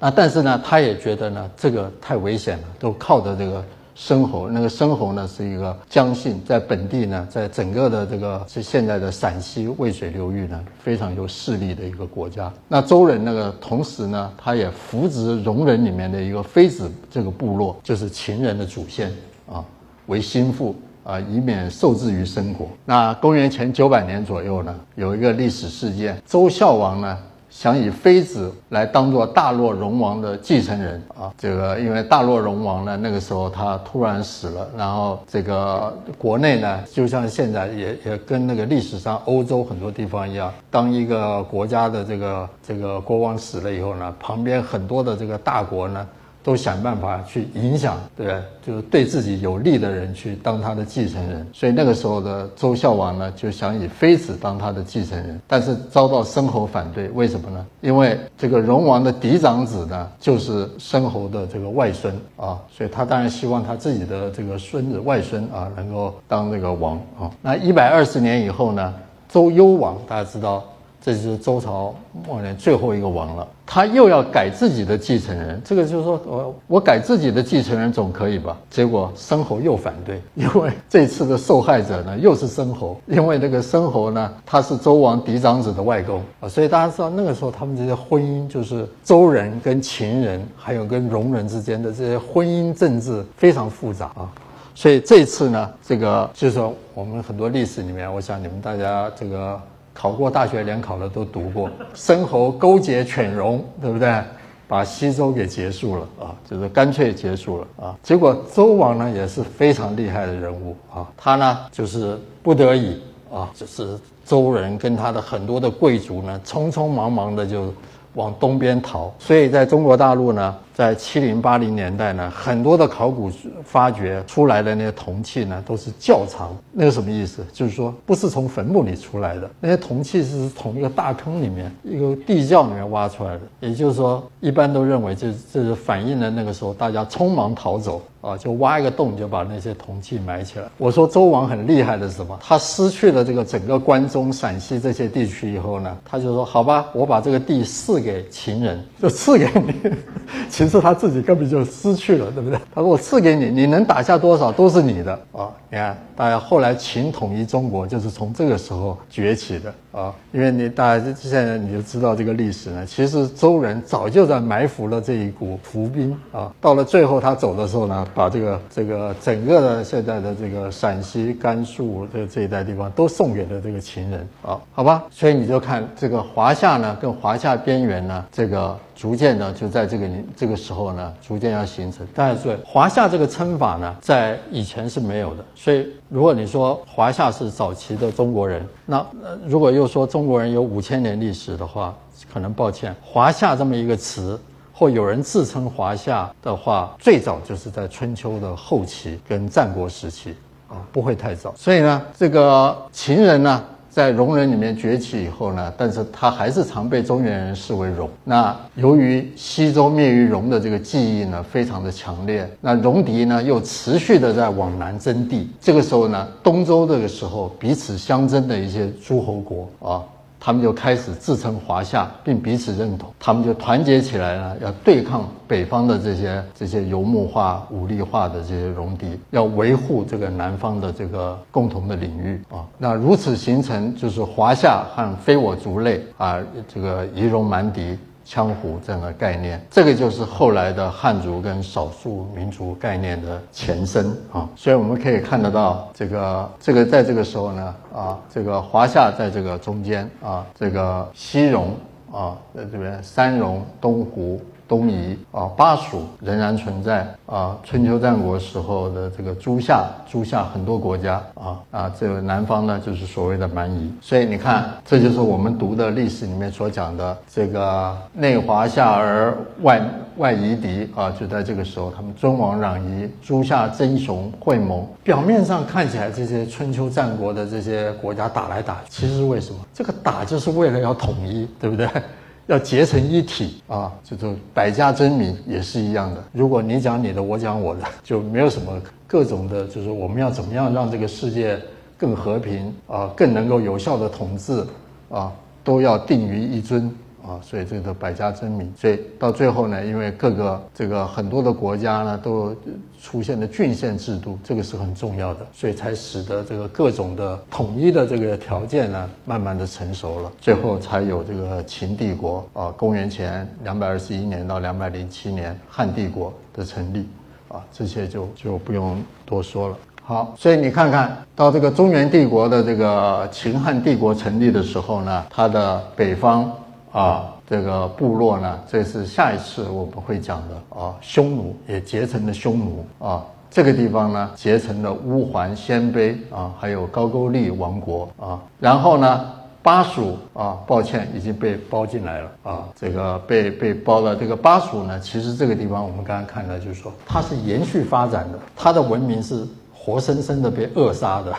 那但是呢，他也觉得呢这个太危险了，都靠着这个申侯。那个申侯呢是一个姜姓，在本地呢，在整个的这个是现在的陕西渭水流域呢非常有势力的一个国家。那周人那个同时呢，他也扶植戎人里面的一个非子这个部落，就是秦人的祖先啊，为心腹啊，以免受制于申国。那公元前九百年左右呢，有一个历史事件，周孝王呢想以非子来当做大洛戎王的继承人啊，这个因为大洛戎王呢，那个时候他突然死了，然后这个国内呢，就像现在也也跟那个历史上欧洲很多地方一样，当一个国家的这个这个国王死了以后呢，旁边很多的这个大国呢，都想办法去影响，对不对？就是对自己有利的人去当他的继承人。所以那个时候的周孝王呢，就想以非子当他的继承人，但是遭到申侯反对。为什么呢？因为这个戎王的嫡长子呢，就是申侯的这个外孙啊，所以他当然希望他自己的这个孙子外孙啊，能够当这个王啊。那一百二十年以后呢，周幽王大家知道。这就是周朝末年最后一个王了，他又要改自己的继承人，这个就是说我我改自己的继承人总可以吧？结果申侯又反对，因为这次的受害者呢又是申侯，因为那个申侯呢他是周王嫡长子的外公啊，所以大家知道那个时候他们这些婚姻就是周人跟秦人还有跟戎人之间的这些婚姻政治非常复杂啊。所以这次呢，这个就是说我们很多历史里面，我想你们大家这个。考过大学联考的都读过，申侯勾结犬戎，对不对？把西周给结束了啊，就是干脆结束了啊。结果周王呢也是非常厉害的人物啊，他呢就是不得已啊，就是周人跟他的很多的贵族呢，匆匆忙忙的就往东边逃。所以在中国大陆呢，在七零八零年代呢，很多的考古发掘出来的那些铜器呢，都是窖藏。那个什么意思？就是说不是从坟墓里出来的，那些铜器是从一个大坑里面、一个地窖里面挖出来的。也就是说，一般都认为这这是反映了那个时候大家匆忙逃走啊，就挖一个洞就把那些铜器埋起来。我说周王很厉害的是什么？他失去了这个整个关中、陕西这些地区以后呢，他就说：“好吧，我把这个地赐给秦人，就赐给你。”其实是他自己根本就失去了，对不对？他说我赐给你，你能打下多少都是你的啊！你看，大家后来秦统一中国就是从这个时候崛起的啊。因为你大家现在你就知道这个历史呢，其实周人早就在埋伏了这一股伏兵啊。到了最后他走的时候呢，把这个这个整个的现在的这个陕西、甘肃这这一带地方都送给了这个秦人啊，好吧？所以你就看这个华夏呢，跟华夏边缘呢，这个逐渐呢就在这个这个。时候呢，逐渐要形成。但是华夏这个称法呢，在以前是没有的。所以，如果你说华夏是早期的中国人，那如果又说中国人有五千年历史的话，可能抱歉，华夏这么一个词，或有人自称华夏的话，最早就是在春秋的后期跟战国时期啊，不会太早。所以呢，这个秦人呢，在戎人里面崛起以后呢，但是他还是常被中原人视为戎。那由于西周灭于戎的这个记忆呢，非常的强烈。那戎狄呢，又持续的在往南争地。这个时候呢，东周这个时候彼此相争的一些诸侯国啊，他们就开始自称华夏，并彼此认同。他们就团结起来呢，要对抗北方的这些这些游牧化、武力化的这些戎狄，要维护这个南方的这个共同的领域啊。那如此形成就是华夏和非我族类啊，这个夷戎蛮狄、羌胡这样的概念，这个就是后来的汉族跟少数民族概念的前身啊。所以我们可以看得到，这个这个在这个时候呢啊，这个华夏在这个中间啊，这个西戎啊，在这边三戎、东胡、东夷啊，巴蜀仍然存在啊。春秋战国时候的这个诸夏，诸夏很多国家啊啊，这个南方呢就是所谓的蛮夷。所以你看，这就是我们读的历史里面所讲的这个内华夏而外外夷狄啊，就在这个时候，他们尊王攘夷，诸夏争雄会盟。表面上看起来，这些春秋战国的这些国家打来打，其实是为什么？这个打就是为了要统一，对不对？要结成一体啊，这种百家争鸣也是一样的。如果你讲你的，我讲我的，就没有什么各种的，就是我们要怎么样让这个世界更和平啊，更能够有效的统治啊，都要定于一尊啊。所以这个百家争鸣，所以到最后呢，因为各个这个很多的国家呢都出现了郡县制度，这个是很重要的，所以才使得这个各种的统一的这个条件呢慢慢的成熟了，最后才有这个秦帝国啊，公元前两百二十一年到两百零七年汉帝国的成立啊，这些就就不用多说了。好，所以你看看到这个中原帝国的这个秦汉帝国成立的时候呢，它的北方啊，这个部落呢，这是下一次我们会讲的啊。匈奴也结成了匈奴啊，这个地方呢结成了乌桓、鲜卑啊，还有高句丽王国啊。然后呢，巴蜀啊，抱歉已经被包进来了啊，这个被被包了。这个巴蜀呢，其实这个地方我们刚刚看了，就是说它是延续发展的，它的文明是活生生的被扼杀的。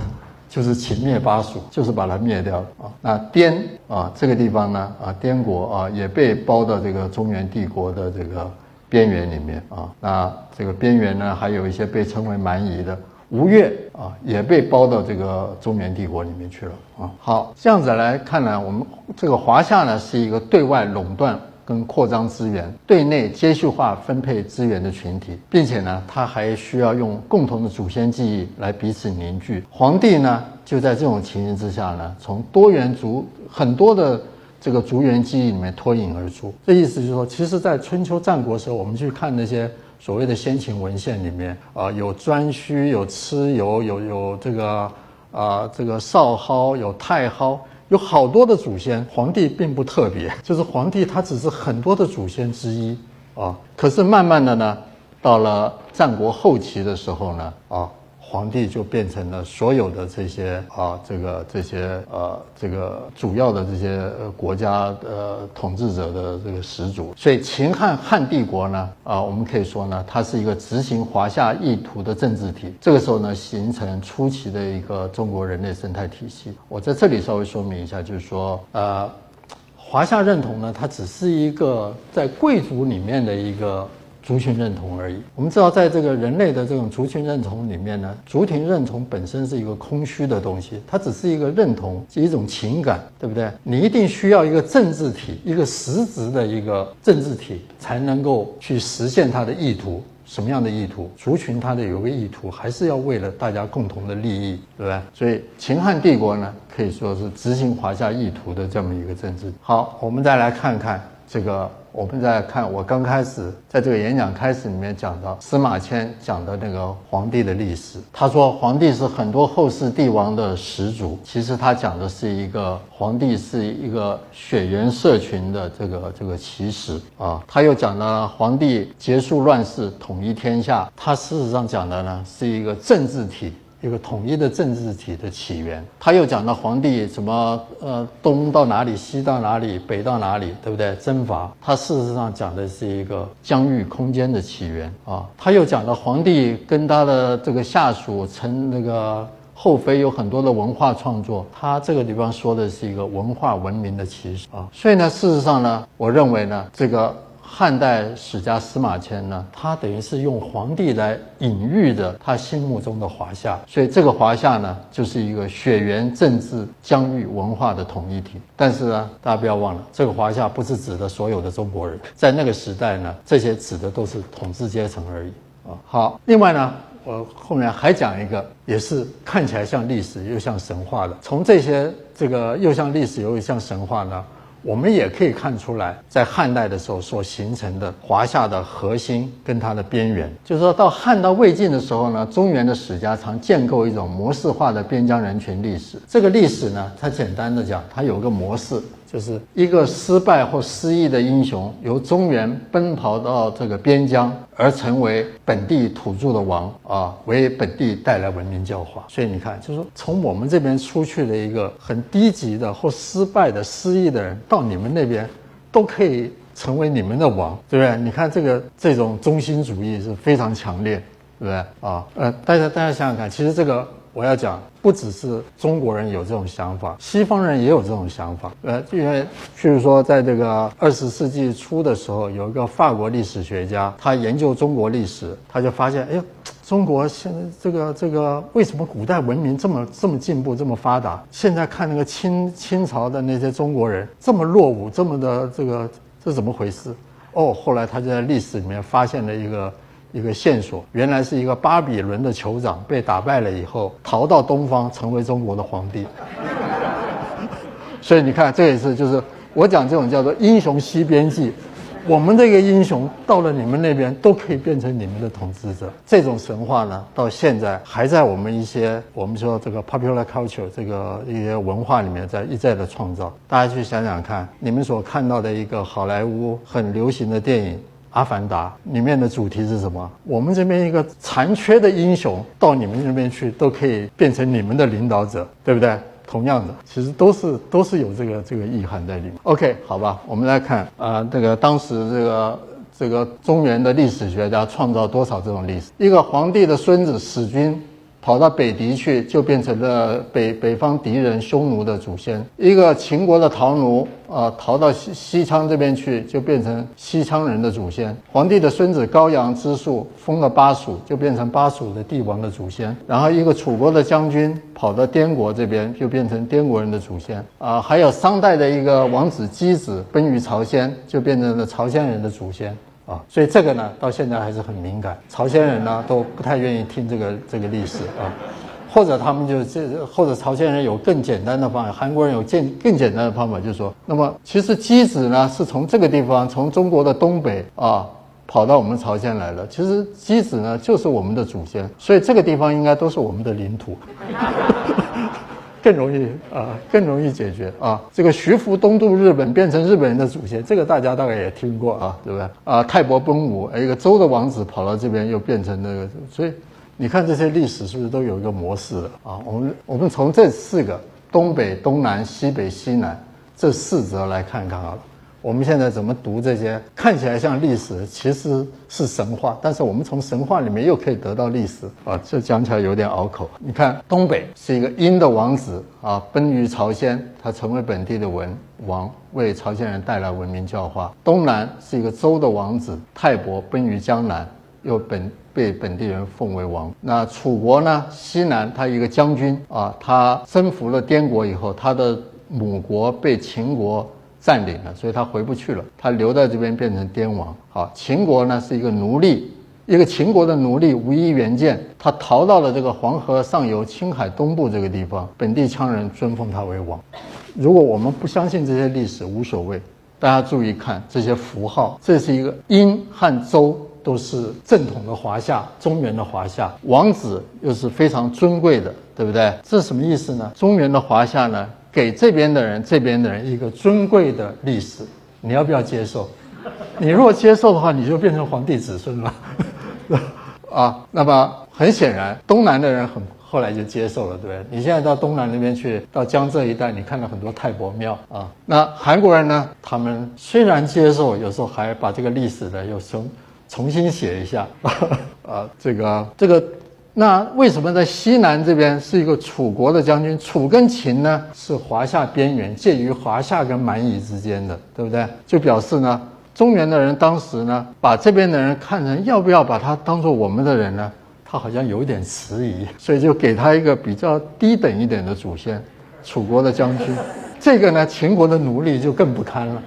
就是秦灭巴蜀，就是把它灭掉了啊。那滇啊这个地方呢啊，滇国啊也被包到这个中原帝国的这个边缘里面啊。那这个边缘呢，还有一些被称为蛮夷的吴越啊，也被包到这个中原帝国里面去了啊。好，这样子来看呢，我们这个华夏呢是一个对外垄断跟扩张资源，对内接续化分配资源的群体，并且呢它还需要用共同的祖先记忆来彼此凝聚。皇帝呢就在这种情形之下呢，从多元族很多的这个族源记忆里面脱颖而出。这意思就是说，其实在春秋战国时候，我们去看那些所谓的先秦文献里面啊、呃、有颛顼，有蚩尤，有有这个啊、呃、这个少蒿，有太蒿，有好多的祖先。皇帝并不特别，就是皇帝他只是很多的祖先之一啊。可是慢慢的呢，到了战国后期的时候呢，啊，皇帝就变成了所有的这些啊，这个这些呃，这个主要的这些国家呃统治者的这个始祖。所以秦汉汉帝国呢，啊，我们可以说呢，它是一个执行华夏意图的政治体。这个时候呢，形成初期的一个中国人类生态体系。我在这里稍微说明一下，就是说，呃，华夏认同呢，它只是一个在贵族里面的一个族群认同而已。我们知道，在这个人类的这种族群认同里面呢，族群认同本身是一个空虚的东西，它只是一个认同，是一种情感，对不对？你一定需要一个政治体，一个实质的一个政治体，才能够去实现它的意图。什么样的意图？族群它的有个意图，还是要为了大家共同的利益，对不对？所以秦汉帝国呢，可以说是执行华夏意图的这么一个政治。好，我们再来看看这个。我们再看，我刚开始在这个演讲开始里面讲到司马迁讲的那个皇帝的历史，他说皇帝是很多后世帝王的始祖。其实他讲的是一个皇帝是一个血缘社群的这个这个起始啊。他又讲了皇帝结束乱世，统一天下。他事实上讲的呢是一个政治体，一个统一的政治体的起源。他又讲到皇帝什么呃东到哪里，西到哪里，北到哪里，对不对？征伐。他事实上讲的是一个疆域空间的起源啊。他又讲到皇帝跟他的这个下属成那个后妃有很多的文化创作，他这个地方说的是一个文化文明的起始啊。所以呢，事实上呢，我认为呢，这个汉代史家司马迁呢，他等于是用皇帝来隐喻的他心目中的华夏。所以这个华夏呢，就是一个血缘、政治、疆域、文化的统一体。但是呢，大家不要忘了，这个华夏不是指的所有的中国人，在那个时代呢，这些指的都是统治阶层而已啊。好，另外呢，我后面还讲一个，也是看起来像历史又像神话的。从这些这个又像历史又像神话呢，我们也可以看出来，在汉代的时候所形成的华夏的核心跟它的边缘。就是说到汉到魏晋的时候呢，中原的史家常建构一种模式化的边疆人群历史。这个历史呢，它简单的讲，它有个模式，就是一个失败或失意的英雄由中原奔跑到这个边疆，而成为本地土著的王啊，为本地带来文明教化。所以你看，就是说从我们这边出去的一个很低级的或失败的失意的人，到你们那边都可以成为你们的王，对不对？你看这个这种中心主义是非常强烈，对不对啊？呃，大家大家想想看，其实这个我要讲，不只是中国人有这种想法，西方人也有这种想法。呃，因为就是说，在这个二十世纪初的时候，有一个法国历史学家，他研究中国历史，他就发现，哎呦，中国现在这个这个为什么古代文明这么这么进步这么发达？现在看那个清清朝的那些中国人这么落伍，这么的这个这怎么回事？哦，后来他就在历史里面发现了一个。一个线索，原来是一个巴比伦的酋长被打败了以后，逃到东方成为中国的皇帝。所以你看，这也是就是我讲这种叫做英雄西边记，我们这个英雄到了你们那边都可以变成你们的统治者。这种神话呢，到现在还在我们一些我们说这个 popular culture 这个一些文化里面在一再的创造。大家去想想看，你们所看到的一个好莱坞很流行的电影。阿凡达里面的主题是什么？我们这边一个残缺的英雄到你们这边去都可以变成你们的领导者，对不对？同样的，其实都是都是有这个这个意涵在里面。 OK， 好吧，我们来看啊，这、呃那个当时这个这个中原的历史学家创造多少这种历史。一个皇帝的孙子史君跑到北狄去，就变成了北北方敌人匈奴的祖先。一个秦国的逃奴啊、呃，逃到西西羌这边去，就变成西羌人的祖先。皇帝的孙子高阳之术封了巴蜀，就变成巴蜀的帝王的祖先。然后一个楚国的将军跑到滇国这边，就变成滇国人的祖先啊、呃。还有商代的一个王子箕子奔于朝鲜，就变成了朝鲜人的祖先。啊，所以这个呢，到现在还是很敏感。朝鲜人呢，都不太愿意听这个这个历史啊，或者他们就这，或者朝鲜人有更简单的方法，韩国人有更更简单的方法，就是说，那么其实箕子呢是从这个地方，从中国的东北啊，跑到我们朝鲜来了。其实箕子呢就是我们的祖先，所以这个地方应该都是我们的领土。更容易啊、呃，更容易解决啊。这个徐福东渡日本，变成日本人的祖先，这个大家大概也听过啊，对不对？啊，泰伯奔吴，一个周的王子跑到这边，又变成那个，所以你看这些历史是不是都有一个模式了啊？我们我们从这四个东北、东南、西北、西南这四则来看看好了。我们现在怎么读这些看起来像历史，其实是神话，但是我们从神话里面又可以得到历史啊，这讲起来有点拗口。你看东北是一个殷的王子啊，奔于朝鲜，他成为本地的文王，为朝鲜人带来文明教化。东南是一个周的王子泰伯奔于江南，又本被本地人奉为王。那楚国呢，西南他一个将军啊，他征服了滇国以后，他的母国被秦国占领了，所以他回不去了，他留在这边变成滇王。好，秦国呢是一个奴隶，一个秦国的奴隶无依援建，他逃到了这个黄河上游青海东部这个地方，本地羌人尊奉他为王。如果我们不相信这些历史无所谓，大家注意看这些符号，这是一个殷和周都是正统的华夏，中原的华夏，王子又是非常尊贵的，对不对？这是什么意思呢？中原的华夏呢给这边的人，这边的人一个尊贵的历史，你要不要接受？你如果接受的话，你就变成皇帝子孙了，啊，那么很显然，东南的人很后来就接受了，对不对？你现在到东南那边去，到江浙一带，你看到很多泰伯庙啊。那韩国人呢？他们虽然接受，有时候还把这个历史呢又重重新写一下，啊，这个这个。那为什么在西南这边是一个楚国的将军？楚跟秦呢是华夏边缘，介于华夏跟蛮夷之间的，对不对？就表示呢，中原的人当时呢把这边的人看成要不要把他当作我们的人呢，他好像有点迟疑，所以就给他一个比较低等一点的祖先，楚国的将军。这个呢，秦国的奴隶就更不堪了。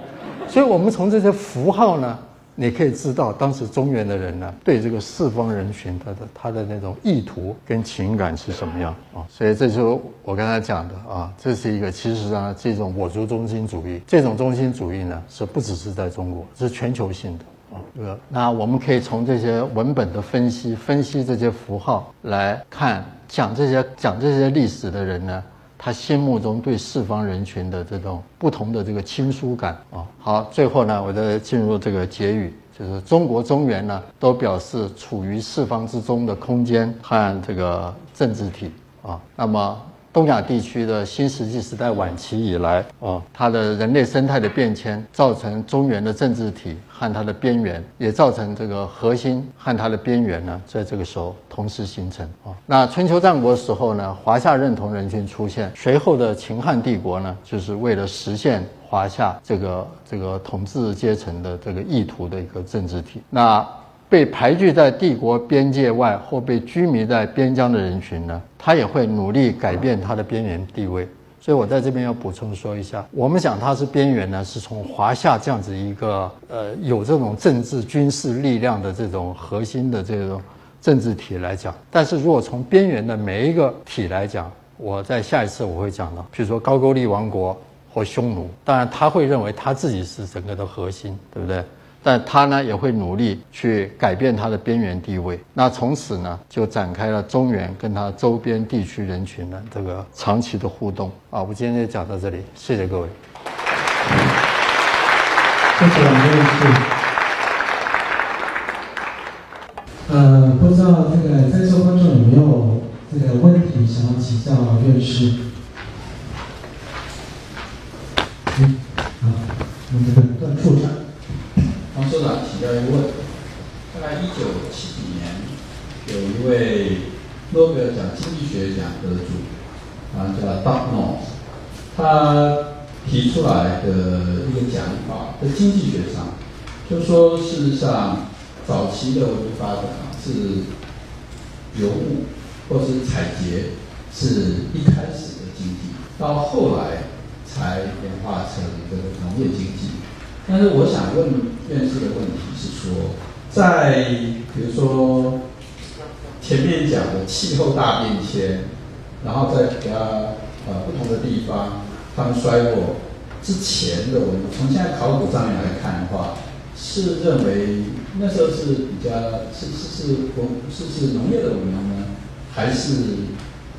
所以我们从这些符号呢，你可以知道当时中原的人呢对这个四方人群他的他的那种意图跟情感是什么样啊？所以这就是我刚才讲的啊，这是一个其实呢这种我族中心主义，这种中心主义呢是不只是在中国，是全球性的啊。呃，那我们可以从这些文本的分析，分析这些符号来看，讲这些讲这些历史的人呢，他心目中对四方人群的这种不同的这个亲疏感啊。好，最后呢，我再进入这个结语，就是中国中原呢，都表示处于四方之中的空间和这个政治体啊。那么东亚地区的新石器时代晚期以来，哦，它的人类生态的变迁造成中原的政治体和它的边缘，也造成这个核心和它的边缘呢，在这个时候同时形成。哦，那春秋战国时候呢，华夏认同人群出现，随后的秦汉帝国呢，就是为了实现华夏这个这个统治阶层的这个意图的一个政治体。那被排拒在帝国边界外或被拘迷在边疆的人群呢，他也会努力改变他的边缘地位。所以我在这边要补充说一下，我们讲他是边缘呢，是从华夏这样子一个呃有这种政治军事力量的这种核心的这种政治体来讲。但是如果从边缘的每一个体来讲，我在下一次我会讲到，比如说高句丽王国或匈奴，当然他会认为他自己是整个的核心，对不对？但他呢也会努力去改变他的边缘地位，那从此呢就展开了中原跟他周边地区人群的这个长期的互动啊。我今天就讲到这里，谢谢各位。谢谢王院士。呃，不知道这个在座观众有没有这个问题想要请教院士？嗯，好，我们的段处长。王所长请教一个问题，大概一九七几年，有一位诺贝尔奖经济学奖得主，啊叫 Douglas， 他提出来的一个讲法，在经济学上，就说事实上早期的文明发展啊是游牧或是采撷是一开始的经济，到后来才演化成这个农业经济。但是我想问院士的问题是说，在比如说前面讲的气候大变迁，然后在比较呃不同的地方他们衰落之前的，我们从现在考古上面来看的话，是认为那时候是比较是是是农是是农业的文明呢，还是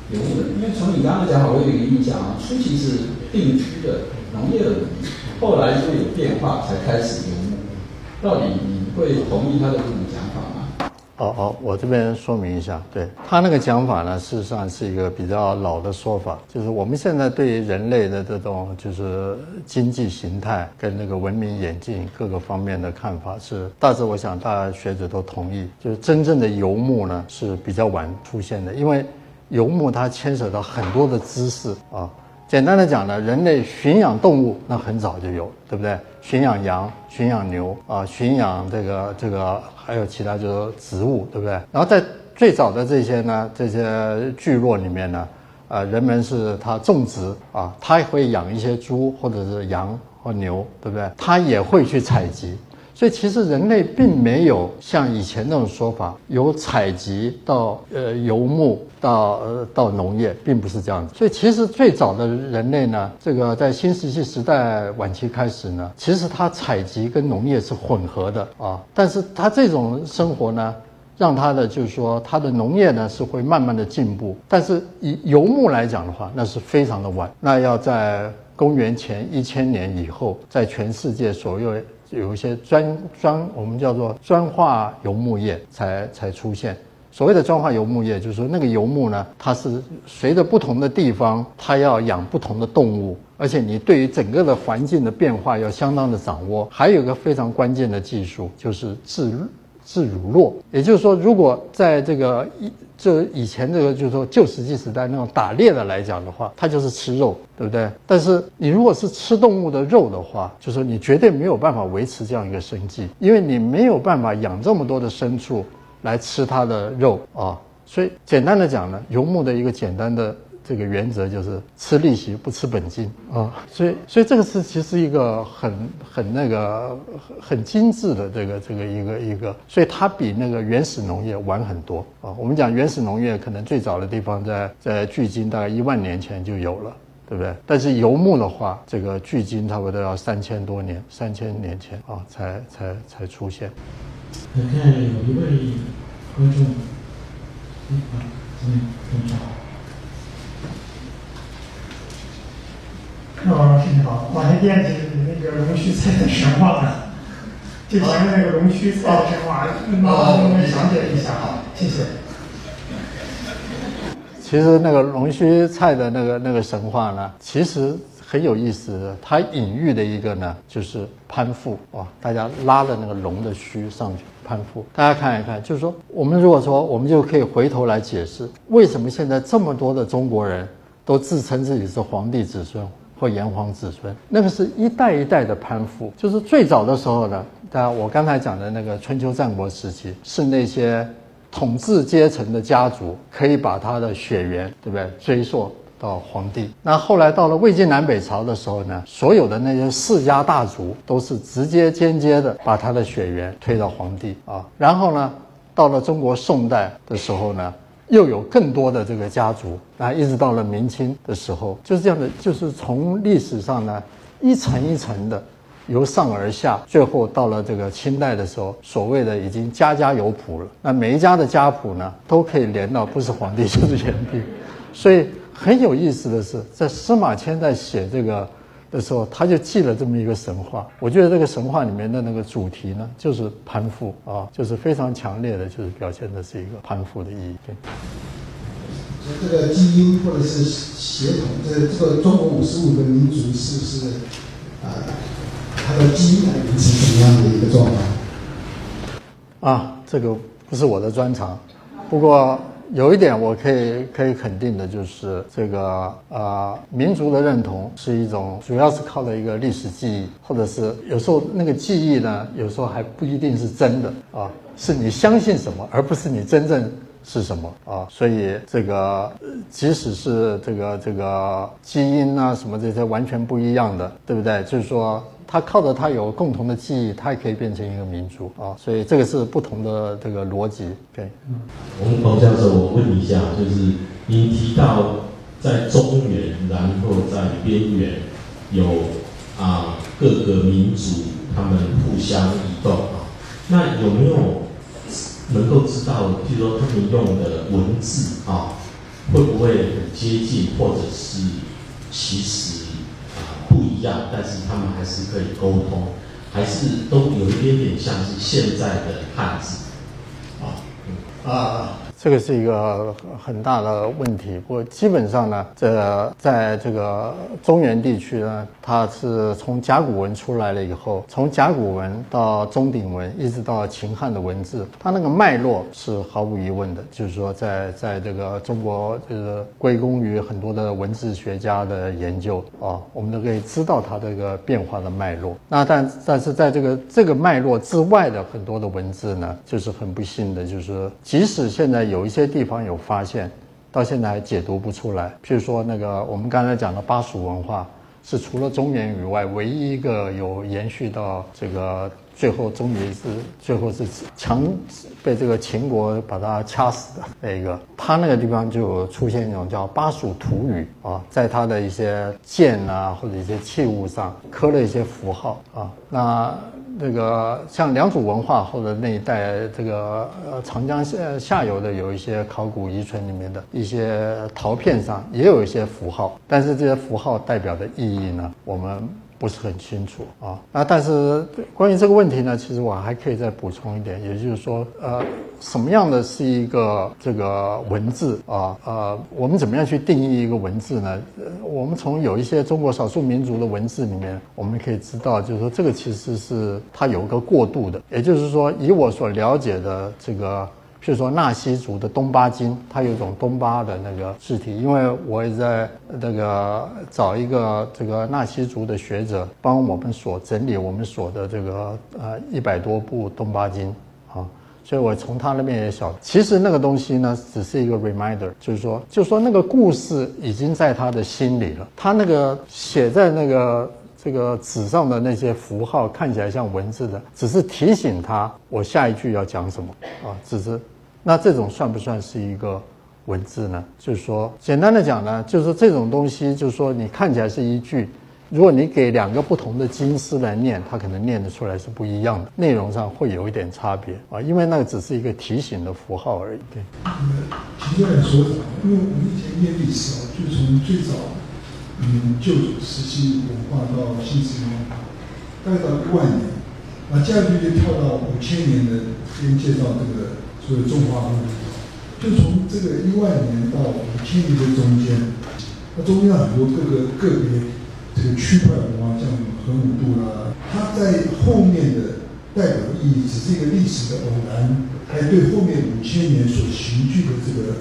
游牧的？因为从你刚刚讲好，我有一个印象啊，初期是定居的农业的文明。后来就有变化，才开始游牧。到底你会同意他的这种讲法吗？哦哦，我这边说明一下，对他那个讲法呢，事实上是一个比较老的说法，就是我们现在对于人类的这种就是经济形态跟那个文明演进各个方面的看法是，大致我想大家学者都同意，就是真正的游牧呢是比较晚出现的，因为游牧它牵扯到很多的知识啊。简单的讲呢，人类驯养动物那很早就有，对不对？驯养羊、驯养牛啊，驯养这个这个，还有其他就是植物，对不对？然后在最早的这些呢，这些聚落里面呢，呃，人们是他种植啊，他也会养一些猪或者是羊或牛，对不对？他也会去采集。所以其实人类并没有像以前那种说法，由采集到呃游牧到呃到农业，并不是这样子。所以其实最早的人类呢，这个在新石器时代晚期开始呢，其实它采集跟农业是混合的啊。但是它这种生活呢，让它的就是说它的农业呢是会慢慢的进步，但是以游牧来讲的话，那是非常的晚，那要在公元前一千年以后，在全世界所有。有一些专专我们叫做专化游牧业才才出现。所谓的专化游牧业，就是说那个游牧呢，它是随着不同的地方，它要养不同的动物，而且你对于整个的环境的变化要相当的掌握。还有一个非常关键的技术，就是制制乳酪。也就是说，如果在这个一这以前这个就是说旧石器时代那种打猎的来讲的话，它就是吃肉，对不对？但是你如果是吃动物的肉的话，就是说你绝对没有办法维持这样一个生计，因为你没有办法养这么多的牲畜来吃它的肉啊。所以简单的讲呢，游牧的一个简单的这个原则就是吃利息不吃本金啊。所以所以这个是其实一个很很那个很精致的这个这个一个一个，所以它比那个原始农业晚很多啊。我们讲原始农业可能最早的地方在在距今大概一万年前就有了，对不对？但是游牧的话，这个距今差不多要三千多年三千年前啊才才才出现。来看有一位观众，嗯嗯你好。王老师你好，我还惦记你那个龙须菜的神话呢，就前面那个龙须菜的神话，能不能详解一下？好，谢谢。其实那个龙须菜的那个那个神话呢，其实很有意思的，它隐喻的一个呢就是攀附，哇，大家拉了那个龙的须上去攀附。大家看一看，就是说我们如果说我们就可以回头来解释，为什么现在这么多的中国人都自称自己是皇帝子孙或炎黄子孙，那个是一代一代的攀附。就是最早的时候呢，大家我刚才讲的那个春秋战国时期，是那些统治阶层的家族可以把他的血缘，对不对，追溯到皇帝。那后来到了魏晋南北朝的时候呢，所有的那些世家大族都是直接间接的把他的血缘推到皇帝啊。然后呢，到了中国宋代的时候呢，又有更多的这个家族，那一直到了明清的时候，就是这样的，就是从历史上呢一层一层的由上而下，最后到了这个清代的时候，所谓的已经家家有谱了。那每一家的家谱呢，都可以连到不是皇帝就是炎帝。所以很有意思的是，在司马迁在写这个的时候，他就记了这么一个神话。我觉得这个神话里面的那个主题呢，就是攀附啊，就是非常强烈的，就是表现的是一个攀附的意义。对，这个基因或者是血统，这个、这个中国五十五个民族是不是啊？呃它的基因是什么样的一个状况啊？这个不是我的专长，不过有一点我可以可以肯定的，就是这个呃民族的认同是一种，主要是靠的一个历史记忆，或者是有时候那个记忆呢，有时候还不一定是真的啊，是你相信什么，而不是你真正是什么啊。所以这个即使是这个这个基因啊什么这些完全不一样的，对不对？就是说它靠着它有共同的记忆，它也可以变成一个民族啊，所以这个是不同的这个逻辑。对，我们彭教授，我问一下，就是您提到在中原，然后在边缘有啊各个民族他们互相移动啊，那有没有能够知道，譬如说他们用的文字啊，会不会很接近，或者是其实？不一样，但是他们还是可以沟通，还是都有一点点像是现在的汉字啊、嗯、啊，这个是一个很大的问题。不过基本上呢，这在这个中原地区呢，它是从甲骨文出来了以后，从甲骨文到钟鼎文，一直到秦汉的文字，它那个脉络是毫无疑问的。就是说在，在在这个中国，就是归功于很多的文字学家的研究啊，我们都可以知道它这个变化的脉络。那但但是在这个这个脉络之外的很多的文字呢，就是很不幸的，就是即使现在有。有一些地方有发现，到现在还解读不出来。譬如说，那个我们刚才讲的巴蜀文化，是除了中原以外唯一一个有延续到这个最后，终于是最后是强被这个秦国把它掐死的那一个。他那个地方就有出现一种叫巴蜀土语啊，在他的一些剑啊或者一些器物上刻了一些符号啊。那那个像良渚文化或者那一带，这个呃长江下下游的有一些考古遗存里面的一些陶片上也有一些符号，但是这些符号代表的意义呢，我们不是很清楚啊。那但是关于这个问题呢，其实我还可以再补充一点，也就是说，呃，什么样的是一个这个文字啊？呃，我们怎么样去定义一个文字呢？我们从有一些中国少数民族的文字里面，我们可以知道，就是说这个其实是它有一个过渡的，也就是说，以我所了解的这个。就是说，纳西族的东巴经，它有一种东巴的那个字体。因为我也在那个找一个这个纳西族的学者帮我们所整理我们所的这个呃一百多部东巴经啊，所以我从他那边也晓得，其实那个东西呢，只是一个 reminder， 就是说，就说那个故事已经在他的心里了，他那个写在那个。这个纸上的那些符号看起来像文字的，只是提醒他我下一句要讲什么啊，只是那这种算不算是一个文字呢？就是说，简单的讲呢，就是这种东西，就是说你看起来是一句，如果你给两个不同的经师来念，他可能念得出来是不一样的，内容上会有一点差别啊，因为那只是一个提醒的符号而已。对，提出来说法，因为我们以前念历史啊，就从最早。嗯，旧时期文化到新时代文化，大概到一万年，那接下去就跳到五千年的，先介绍这个所谓中华文化，就就从这个一万年到五千年的中间，那中间很多各个个别这个区块文化，像河姆渡啦，它在后面的代表意义只是一个历史的偶然，还对后面五千年所凝聚的这个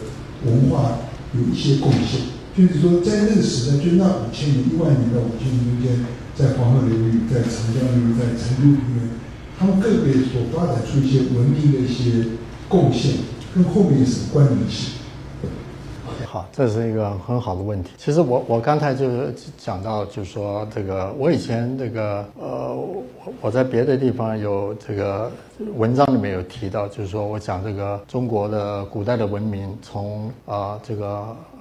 文化有一些贡献。就是说，在那个时代，就那五千年、一万年到五千年中间，在黄河流域、在长江流域、在成都平原，他们个别所发展出一些文明的一些贡献，跟后面有什么关联性？好，这是一个很好的问题。其实我我刚才就是讲到，就是说这个我以前这个呃我在别的地方有这个文章里面有提到，就是说我讲这个中国的古代的文明从啊、呃、这个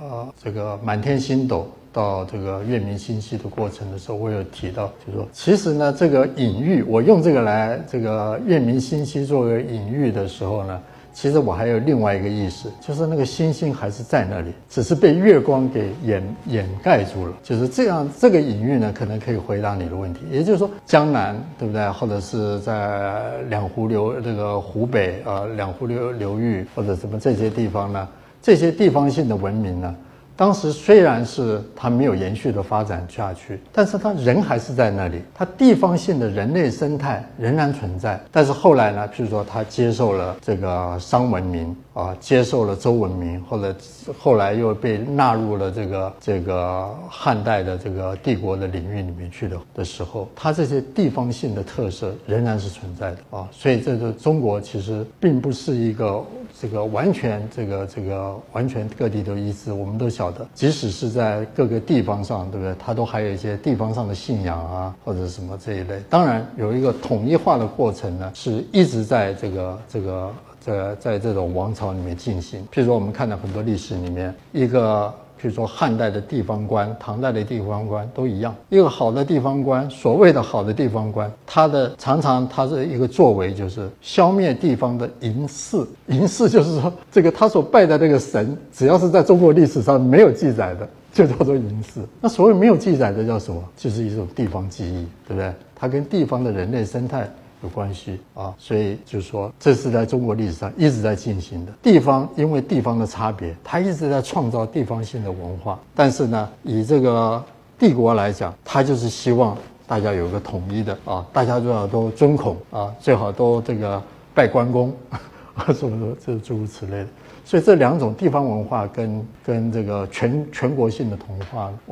呃这个满天星斗到这个月明星稀的过程的时候，我有提到，就是说其实呢这个隐喻，我用这个来这个月明星稀作为隐喻的时候呢。其实我还有另外一个意思，就是那个星星还是在那里，只是被月光给掩掩盖住了。就是这样，这个隐喻呢，可能可以回答你的问题。也就是说，江南对不对，或者是在两湖流这个湖北啊、呃、两湖流流域或者什么这些地方呢，这些地方性的文明呢，当时虽然是它没有延续的发展下去，但是它人还是在那里，它地方性的人类生态仍然存在。但是后来呢，譬如说它接受了这个商文明啊、呃，接受了周文明，或者后来又被纳入了这个这个汉代的这个帝国的领域里面去的的时候，它这些地方性的特色仍然是存在的啊、呃。所以这个中国其实并不是一个这个完全这个这个完全各地都一致，我们都想。即使是在各个地方上，对不对？它都还有一些地方上的信仰啊，或者什么这一类。当然，有一个统一化的过程呢，是一直在这个这个在在这种王朝里面进行。譬如说，我们看到很多历史里面，一个譬如说汉代的地方官、唐代的地方官都一样。一个好的地方官，所谓的好的地方官，他的常常他是一个作为，就是消灭地方的淫祀。淫祀就是说，这个他所拜的这个神，只要是在中国历史上没有记载的，就叫做淫祀。那所谓没有记载的叫什么？就是一种地方记忆，对不对？它跟地方的人类生态有关系啊，所以就是说，这是在中国历史上一直在进行的。地方因为地方的差别，它一直在创造地方性的文化。但是呢，以这个帝国来讲，它就是希望大家有一个统一的啊，大家最好都尊孔啊，最好都这个拜关公啊，什么什么，这诸如此类的。所以这两种地方文化跟跟这个全全国性的同化，我们